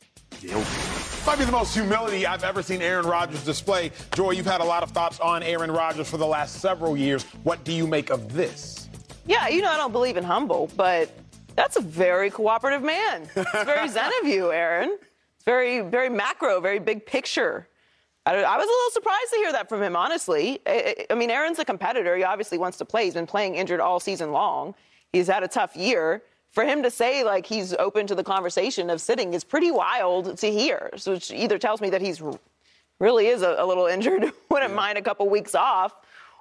Might be the most humility I've ever seen Aaron Rodgers display. Joy, you've had a lot of thoughts on Aaron Rodgers for the last several years. What do you make of this? Yeah, you know, I don't believe in humble, but that's a very cooperative man. It's very zen of you, Aaron. It's very, very macro, very big picture. I was a little surprised to hear that from him, honestly. I mean, Aaron's a competitor. He obviously wants to play. He's been playing injured all season long. He's had a tough year. For him to say, like, he's open to the conversation of sitting is pretty wild to hear, which either tells me that he's really is a, a little injured, wouldn't yeah. mind a couple weeks off,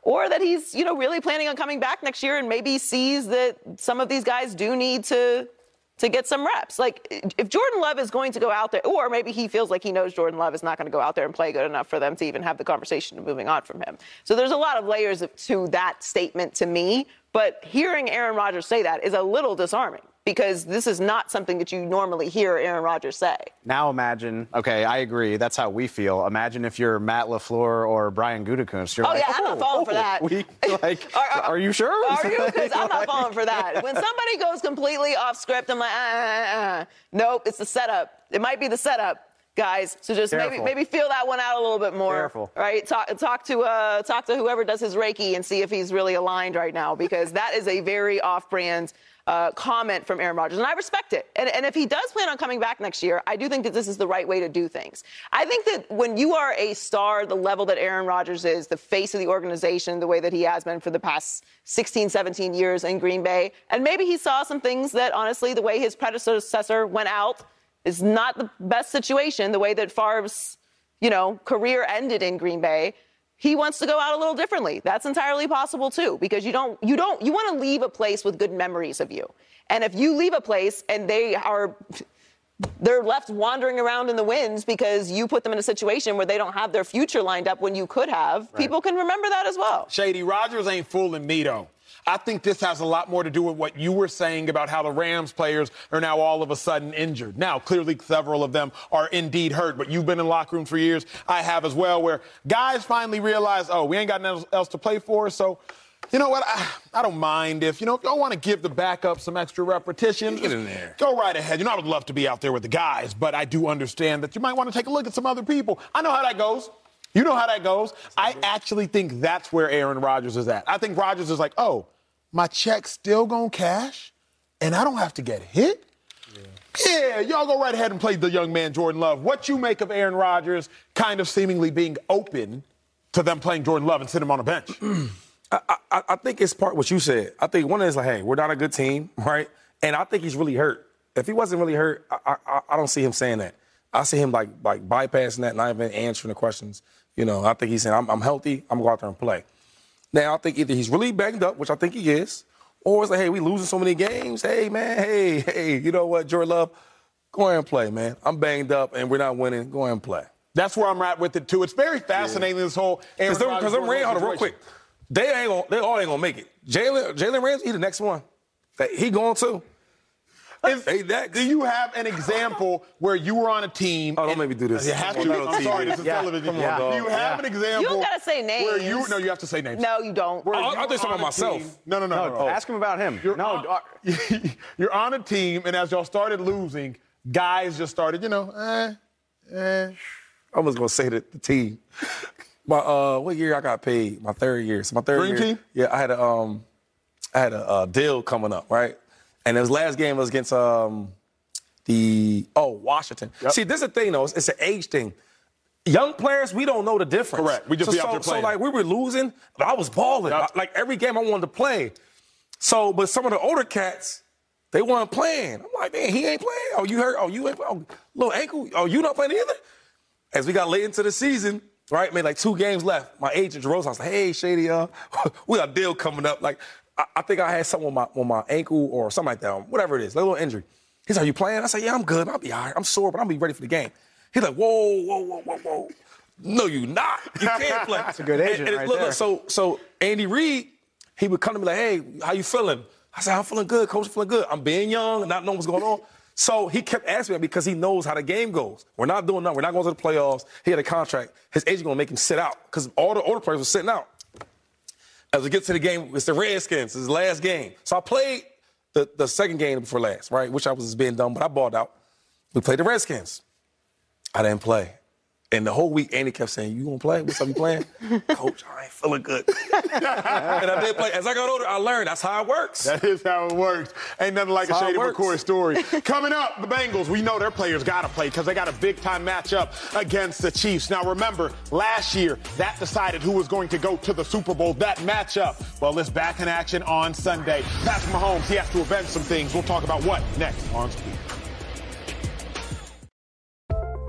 or that he's, you know, really planning on coming back next year and maybe sees that some of these guys do need to... to get some reps. Like, if Jordan Love is going to go out there, or maybe he feels like he knows Jordan Love is not going to go out there and play good enough for them to even have the conversation of moving on from him. So there's a lot of layers of, to that statement to me, but hearing Aaron Rodgers say that is a little disarming. because this is not something that you normally hear Aaron Rodgers say. Now imagine, okay, I agree, that's how we feel. Imagine if you're Matt LaFleur or Brian Gutekunst. You're oh, like, yeah, I'm not falling oh, for that. We, like, are, are, are you sure? Are you? Because I'm not falling for that. When somebody goes completely off script, I'm like, ah, ah, ah. Nope, it's the setup. It might be the setup. Guys, so just maybe, maybe feel that one out a little bit more. Careful. Right? Talk, talk to uh, talk to whoever does his Reiki and see if he's really aligned right now, because that is a very off-brand uh, comment from Aaron Rodgers, and I respect it. And, and if he does plan on coming back next year, I do think that this is the right way to do things. I think that when you are a star, the level that Aaron Rodgers is, the face of the organization, the way that he has been for the past sixteen, seventeen years in Green Bay, and maybe he saw some things that, honestly, the way his predecessor went out, it's not the best situation, the way that Favre's, you know, career ended in Green Bay. He wants to go out a little differently. That's entirely possible, too, because you don't, you don't, you want to leave a place with good memories of you. And if you leave a place and they are, they're left wandering around in the winds because you put them in a situation where they don't have their future lined up when you could have, right. People can remember that as well. Shady, Rodgers ain't fooling me, though. I think this has a lot more to do with what you were saying about how the Rams players are now all of a sudden injured. Now, clearly, several of them are indeed hurt, but you've been in locker rooms for years. I have as well, where guys finally realize, oh, we ain't got nothing else to play for, so... You know what? I, I don't mind if, you know, if y'all want to give the backup some extra repetitions. Get in there. Go right ahead. You know, I would love to be out there with the guys, but I do understand that you might want to take a look at some other people. I know how that goes. You know how that goes. I actually think that's where Aaron Rodgers is at. I think Rodgers is like, oh, my check's still going to cash, and I don't have to get hit? Yeah, y'all go right ahead and play the young man Jordan Love. What you make of Aaron Rodgers kind of seemingly being open to them playing Jordan Love and sitting him on a bench? I, I, I think it's part of what you said. I think one is like, hey, we're not a good team, right? And I think he's really hurt. If he wasn't really hurt, I, I, I don't see him saying that. I see him like like bypassing that, not even answering the questions. You know, I think he's saying, I'm, I'm healthy, I'm going to go out there and play. Now, I think either he's really banged up, which I think he is, or it's like, hey, we losing so many games. Hey, man, hey, hey, you know what, Jordan Love, go ahead and play, man. I'm banged up and we're not winning. Go ahead and play. That's where I'm at with it, too. It's very fascinating, yeah. This whole Aaron Rodgers. Because I'm real real quick. They ain't gonna, they all ain't gonna make it. Jalen, Jalen Ramsey, he the next one. He going too. Is, hey, that, do you have an example where you were on a team? Oh, don't make me do this. You have to. I'm sorry, this is yeah. television. Yeah. Do you have yeah. an example? You don't gotta say names. Where you, no, you have to say names. No, you don't. Where I, you I think talking about myself. Team. No, no, no, no. no, no. Oh. Ask him about him. You're no, on, you're on a team, and as y'all started losing, guys just started, you know, eh, eh. I was gonna say that the team. My uh, what year I got paid? My third year. So my third Green year. Team? Yeah, I had a um, I had a uh, deal coming up, right? And his last game was against um, the oh Washington. Yep. See, this is the thing though. It's, it's an age thing. Young players, we don't know the difference. Correct. We just so, be out so, there playing. So like we were losing, but I was balling. I, like every game I wanted to play. So, but some of the older cats, they weren't playing. I'm like, man, he ain't playing. Oh, you hurt? Oh, you ain't playing? Oh, little ankle? Oh, you not playing either? As we got late into the season. Right, made like two games left. My agent, Jerose, I was like, hey, Shady, uh, we got a deal coming up. Like, I, I think I had something on my, on my ankle or something like that, whatever it is, like a little injury. He's like, are you playing? I said, yeah, I'm good. I'll be all right. I'm sore, but I'll be ready for the game. He's like, whoa, whoa, whoa, whoa, whoa. No, you not. You can't play. That's a good agent and, and right look, there. Look, so, so Andy Reid, he would come to me like, hey, how you feeling? I said, I'm feeling good, coach, I'm feeling good. I'm being young, not knowing what's going on. So he kept asking me because he knows how the game goes. We're not doing nothing. We're not going to the playoffs. He had a contract. His agent's going to make him sit out because all the older players were sitting out. As we get to the game, it's the Redskins. It's his last game. So I played the, the second game before last, right, which I was just being dumb, but I balled out. We played the Redskins. I didn't play. And the whole week, Andy kept saying, you going to play? What's up, you playing? Coach, I ain't feeling good. And I did play. As I got older, I learned that's how it works. That is how it works. Ain't nothing like that's a Shady McCoy story. Coming up, the Bengals, we know their players got to play because they got a big-time matchup against the Chiefs. Now, remember, last year, that decided who was going to go to the Super Bowl, that matchup. Well, it's back in action on Sunday. Patrick Mahomes, he has to avenge some things. We'll talk about what next on Speed.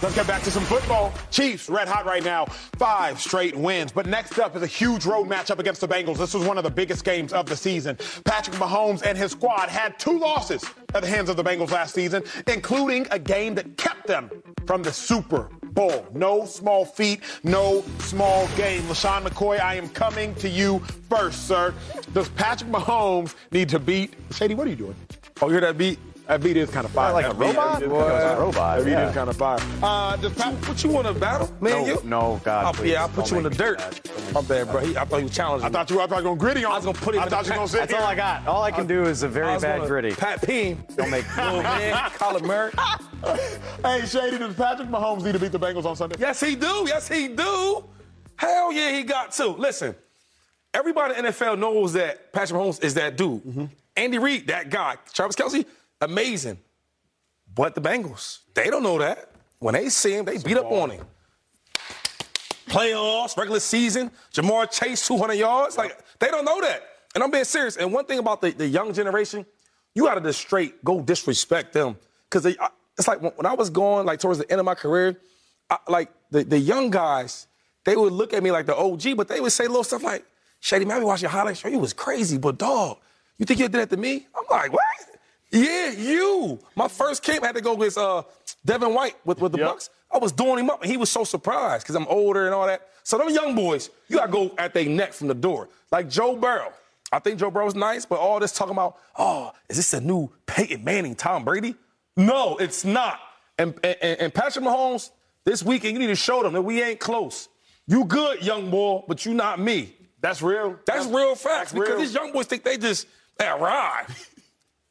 Let's get back to some football. Chiefs red hot right now. Five straight wins. But next up is a huge road matchup against the Bengals. This was one of the biggest games of the season. Patrick Mahomes and his squad had two losses at the hands of the Bengals last season, including a game that kept them from the Super Bowl. No small feat, no small game. LaShaun McCoy, I am coming to you first, sir. Does Patrick Mahomes need to beat... Shady, what are you doing? Oh, you hear that beat? That beat is kind of fire. Like a robot? It was a robot. That beat is kind of fire. Uh, does Pat put you in a battle, man? No, you? no, God. Oh, yeah, I put you in the dirt. My bad, bro. He, I thought you challenged me. I thought you were probably going to gritty on him. I was going to put him in the I thought you were going to sit That's here. all I got. All I can I, do is a very bad gonna, gritty. Pat Peen. Don't make little man, Kyler Murray. Hey, Shady, does Patrick Mahomes need to beat the Bengals on Sunday? Yes, he do. Yes, he do. Hell yeah, he got to. Listen, everybody in the N F L knows that Patrick Mahomes is that dude. Mm-hmm. Andy Reid, that guy. Travis Kelce, amazing. But the Bengals, they don't know that. When they see him, they it's beat up on him. Playoffs, regular season, Jamar Chase, two hundred yards. Yep. Like, they don't know that. And I'm being serious. And one thing about the, the young generation, you got to just straight go disrespect them. Because it's like when, when I was going, like, towards the end of my career, I, like, the, the young guys, they would look at me like the O G, but they would say little stuff like, Shady, man, I be watching your highlights. You was crazy, but, dog, you think you did that to me? I'm like, what? Yeah, you. My first camp, I had to go with uh, Devin White with, with the yep. Bucks. I was doing him up, and he was so surprised because I'm older and all that. So them young boys, you got to go at their neck from the door. Like Joe Burrow. I think Joe Burrow's nice, but all this talking about, oh, is this a new Peyton Manning, Tom Brady? No, it's not. And, and, and Patrick Mahomes, this weekend, you need to show them that we ain't close. You good, young boy, but you not me. That's real. That's, that's real facts that's because real. These young boys think they just, they arrived.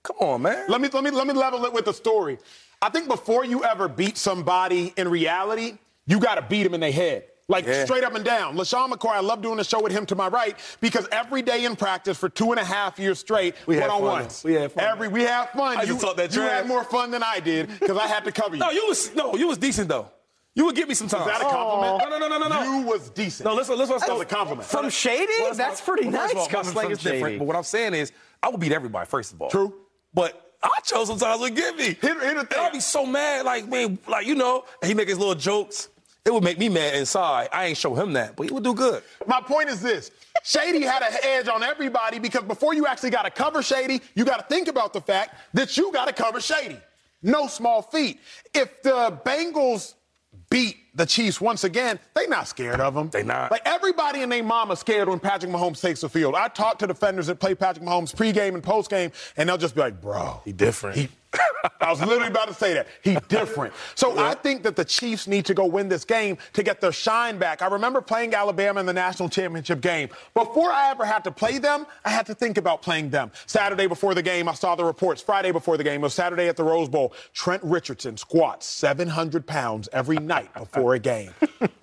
Come on, man. Let me let me let me level it with a story. I think before you ever beat somebody in reality, you gotta beat them in their head. Like, yeah. straight up and down. LaShawn McCoy, I love doing the show with him to my right because every day in practice for two and a half years straight, one-on-ones. We had fun. Every, we had fun. I you, just thought that you had more fun than I did because I had to cover you. No, you was no, you was decent though. You would give me some time. Is that a compliment? Aww. No, no, no, no, no, no. You was decent. No, listen, listen. That was a compliment. From Shady? Well, that's, that's pretty well, nice. Because like it's different. Shady. But what I'm saying is, I would beat everybody, first of all. True. But I chose sometimes would give me. Hit, hit I'd be so mad, like, man, like, you know, he make his little jokes. It would make me mad inside. I ain't show him that, but he would do good. My point is this. Shady had an edge on everybody because before you actually got to cover Shady, you got to think about the fact that you got to cover Shady. No small feat. If the Bengals beat the Chiefs once again, they not scared of them. They not. Like, everybody and their mama scared when Patrick Mahomes takes the field. I talk to defenders that play Patrick Mahomes pregame and postgame, and they'll just be like, bro. He different. He, I was literally about to say that. He different. So yeah. I think that the Chiefs need to go win this game to get their shine back. I remember playing Alabama in the national championship game. Before I ever had to play them, I had to think about playing them. Saturday before the game, I saw the reports. Friday before the game, it was Saturday at the Rose Bowl. Trent Richardson squats seven hundred pounds every night before a game.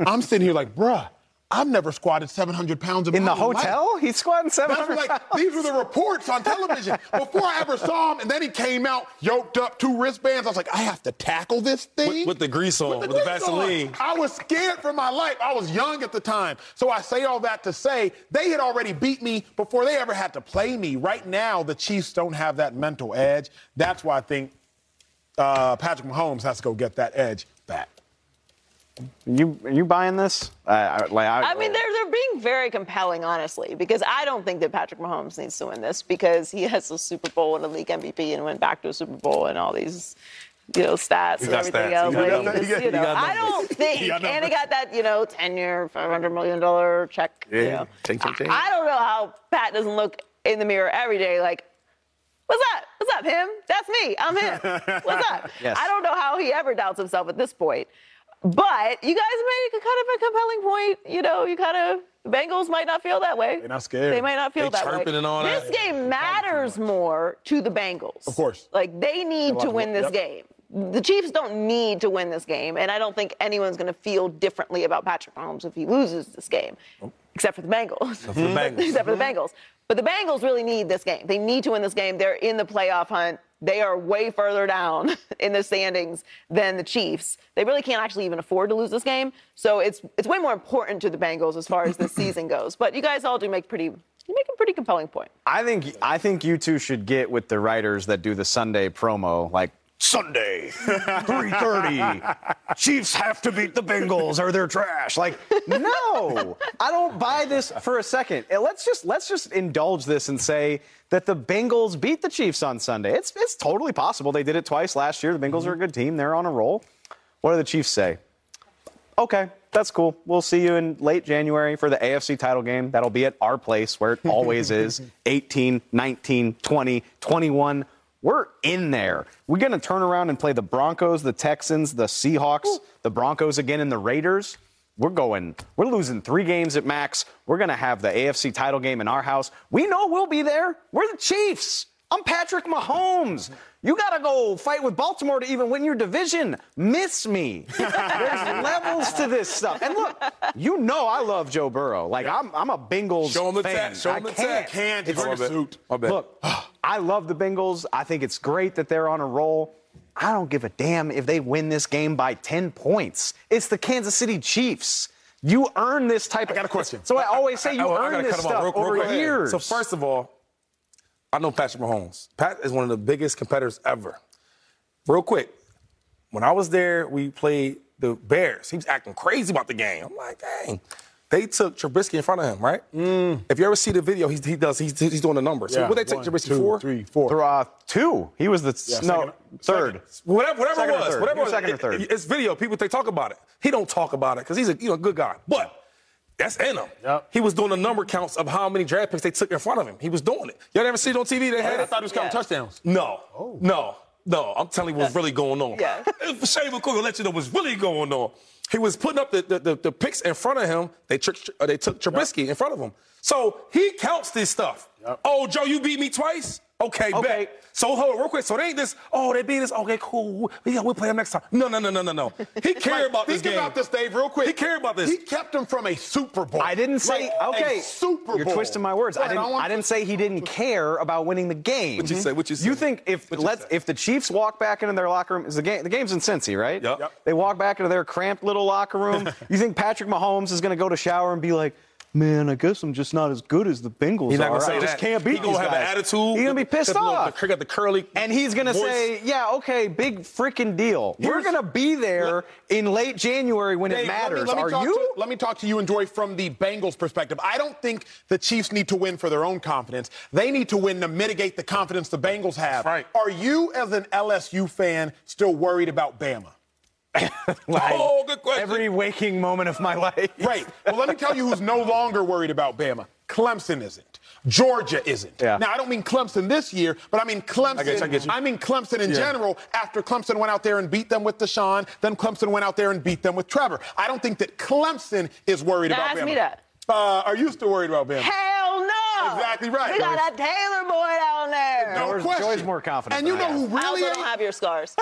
I'm sitting here like, bruh. I've never squatted seven hundred pounds in, in my life. In the hotel? He's squatting seven hundred like, pounds? These were the reports on television. Before I ever saw him, and then he came out, yoked up, two wristbands. I was like, I have to tackle this thing? With, with the grease on, with the, with the Vaseline. On. I was scared for my life. I was young at the time. So I say all that to say they had already beat me before they ever had to play me. Right now, the Chiefs don't have that mental edge. That's why I think uh, Patrick Mahomes has to go get that edge back. You are you buying this? Uh, like, I, I mean, they're they're being very compelling, honestly, because I don't think that Patrick Mahomes needs to win this because he has a Super Bowl and a league M V P and went back to a Super Bowl and all these, you know, stats and everything else. I don't think, and he got that, you know, ten-year, five hundred million dollars check. Yeah, you know. Take, take, take. I, I don't know how Pat doesn't look in the mirror every day like, what's up? What's up, him? That's me. I'm him. What's up? Yes. I don't know how he ever doubts himself at this point. But you guys make a kind of a compelling point. You know, you kind of, the Bengals might not feel that way. They're not scared. They might not feel they that way. And all this that. game matters more to the Bengals. Of course. Like, they need to win this yep. game. The Chiefs don't need to win this game, and I don't think anyone's going to feel differently about Patrick Mahomes if he loses this game, oh. except for the Bengals. Except for the Bengals. Except for the Bengals. But the Bengals really need this game. They need to win this game. They're in the playoff hunt. They are way further down in the standings than the Chiefs. They really can't actually even afford to lose this game. So it's it's way more important to the Bengals as far as this season goes. But you guys all do make pretty You make a pretty compelling point. I think I think you two should get with the writers that do the Sunday promo, like Sunday, three thirty, Chiefs have to beat the Bengals or they're trash. Like, no, I don't buy this for a second. Let's just let's just indulge this and say that the Bengals beat the Chiefs on Sunday. It's it's totally possible. They did it twice last year. The Bengals mm-hmm. are a good team. They're on a roll. What do the Chiefs say? Okay, that's cool. We'll see you in late January for the A F C title game. That'll be at our place where it always is. eighteen, nineteen, twenty, twenty-one. We're in there. We're going to turn around and play the Broncos, the Texans, the Seahawks, Ooh. the Broncos again, and the Raiders. We're going. We're losing three games at max. We're going to have the A F C title game in our house. We know we'll be there. We're the Chiefs. I'm Patrick Mahomes. You got to go fight with Baltimore to even win your division. Miss me. There's levels to this stuff. And look, you know I love Joe Burrow. Like, I'm, I'm a Bengals Show him the fan. Tech. Show him I the can't. Tech. Can't. It's a suit. Look, I love the Bengals. I think it's great that they're on a roll. I don't give a damn if they win this game by ten points. It's the Kansas City Chiefs. You earn this type of... I got a question. So I always say you I, I, earn I this stuff real, real over quick. Years. So first of all, I know Patrick Mahomes. Pat is one of the biggest competitors ever. Real quick, when I was there, we played the Bears. He was acting crazy about the game. I'm like, dang. They took Trubisky in front of him, right? Mm. If you ever see the video, he, he does. He's, he's doing the numbers. Yeah. So what they take One, Trubisky two, for? Three, four. Th- uh, two. He was the yeah, no second, third. Second, whatever, whatever second it was. Or whatever was second it, or third. It, it's video. People they talk about it. He don't talk about it because he's a you know good guy. But that's in him. Yep. He was doing the number counts of how many draft picks they took in front of him. He was doing it. Y'all never see it on T V? They had. I it? thought he was counting yeah. touchdowns. No. Oh. No. No. I'm telling you what's really going on. Yeah. Shane McCoy will let you know what's really going on. He was putting up the, the, the, the picks in front of him. They, tri- uh, they took Trubisky yep. in front of him. So he counts this stuff. Yep. Oh, Joe, you beat me twice? Okay, okay. bet. So hold on real quick. So they ain't this, oh, they beat us. Okay, cool. Yeah, we'll play them next time. No, no, no, no, no, no. He cared like, about this game. Think about this, Dave, real quick. He cared about this. He kept him from a Super Bowl. I didn't say, like, okay. Super Bowl. You're twisting my words. Right, I didn't I, I didn't say he didn't care about winning the game. What you say? What you say? You think if you let's say? if the Chiefs walk back into their locker room, is the game the game's in Cincy, right? Yep. yep. They walk back into their cramped little locker room. You think Patrick Mahomes is going to go to shower and be like, man, I guess I'm just not as good as the Bengals he's not gonna are. Say I that. Just can't beat he's gonna these guys. He's going to have an attitude. He's going to be pissed off. The, the, the curly and he's going to say, yeah, okay, big freaking deal. Here's, We're going to be there let, in late January when Dave, it matters. Let me, let me are you? To, let me talk to you and Joy from the Bengals' perspective. I don't think the Chiefs need to win for their own confidence. They need to win to mitigate the confidence the Bengals have. That's right. Are you, as an L S U fan, still worried about Bama? Like, oh, good question. Every waking moment of my life. Right. Well, let me tell you who's no longer worried about Bama. Clemson isn't. Georgia isn't. Yeah. Now, I don't mean Clemson this year, but I mean Clemson. I, guess, I, guess I mean Clemson in yeah. general after Clemson went out there and beat them with Deshaun. Then Clemson went out there and beat them with Trevor. I don't think that Clemson is worried now about ask Bama. Ask me that. Uh, are you still worried about Bama? Hell no. Exactly right. We got a Taylor boy down there. No question. Joy's more confident. And you know who really I also don't have your scars.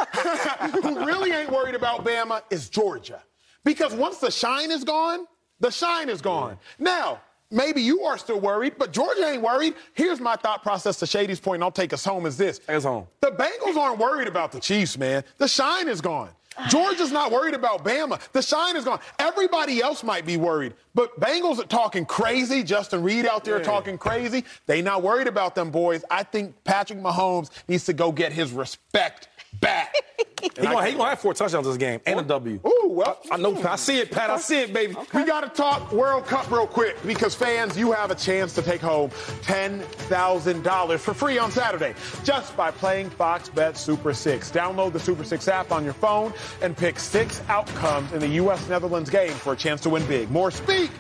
Who really ain't worried about Bama is Georgia, because once the shine is gone, the shine is gone. Now, maybe you are still worried, but Georgia ain't worried. Here's my thought process to Shady's point, and I'll take us home. Is this? Take us home. The Bengals aren't worried about the Chiefs, man. The shine is gone. Georgia's not worried about Bama. The shine is gone. Everybody else might be worried, but Bengals are talking crazy. Justin Reed out there yeah. talking crazy. They not worried about them boys. I think Patrick Mahomes needs to go get his respect back. He's going to have four touchdowns this game and a W. Ooh, well. I, I know. I see it, Pat. I see it, baby. Okay. We got to talk World Cup real quick because, fans, you have a chance to take home ten thousand dollars for free on Saturday just by playing Fox Bet Super six. Download the Super six app on your phone and pick six outcomes in the U S Netherlands game for a chance to win big. More speak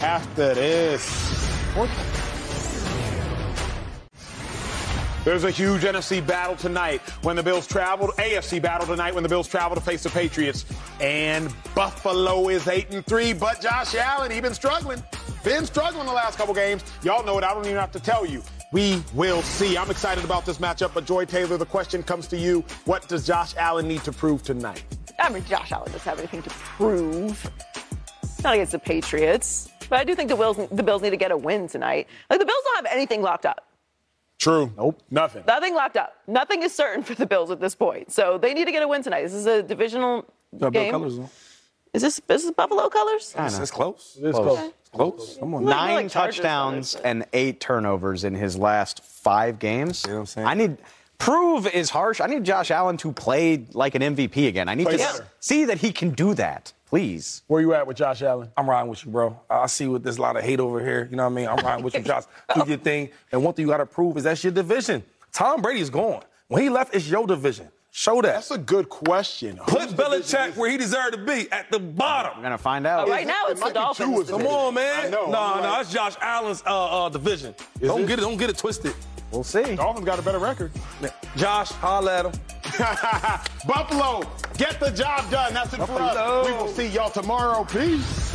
after this. There's a huge N F C battle tonight when the Bills travel. A F C battle tonight when the Bills travel to face the Patriots. And Buffalo is eight and three, but Josh Allen, he's been struggling. Been struggling the last couple games. Y'all know it. I don't even have to tell you. We will see. I'm excited about this matchup, but Joy Taylor, the question comes to you. What does Josh Allen need to prove tonight? I mean, Josh Allen doesn't have anything to prove. Not against the Patriots. But I do think the Bills, the Bills need to get a win tonight. Like, the Bills don't have anything locked up. True. Nope. Nothing. Nothing locked up. Nothing is certain for the Bills at this point. So they need to get a win tonight. This is a divisional no, game. Bill colors, is this, is this Buffalo colors? It's close. It's close. close. Okay. Oh, someone. Nine like touchdowns and eight turnovers in his last five games. You know what I'm saying? I need prove is harsh. I need Josh Allen to play like an M V P again. I need play to better. see that he can do that. Please. Where you at with Josh Allen? I'm riding with you, bro. I see with there's a lot of hate over here. You know what I mean? I'm riding with you, Josh. Do your thing. And one thing you got to prove is that's your division. Tom Brady's gone. When he left, it's your division. Show that. That's a good question. Put Belichick where he deserved to be, at the bottom. We're going to find out. Right now, it's the Dolphins. Come on, man. No, no, that's Josh Allen's uh, uh, division. Don't get it. Don't get it twisted. We'll see. Dolphins got a better record. Josh, holla at him. Buffalo, get the job done. That's it for us. We will see y'all tomorrow. Peace.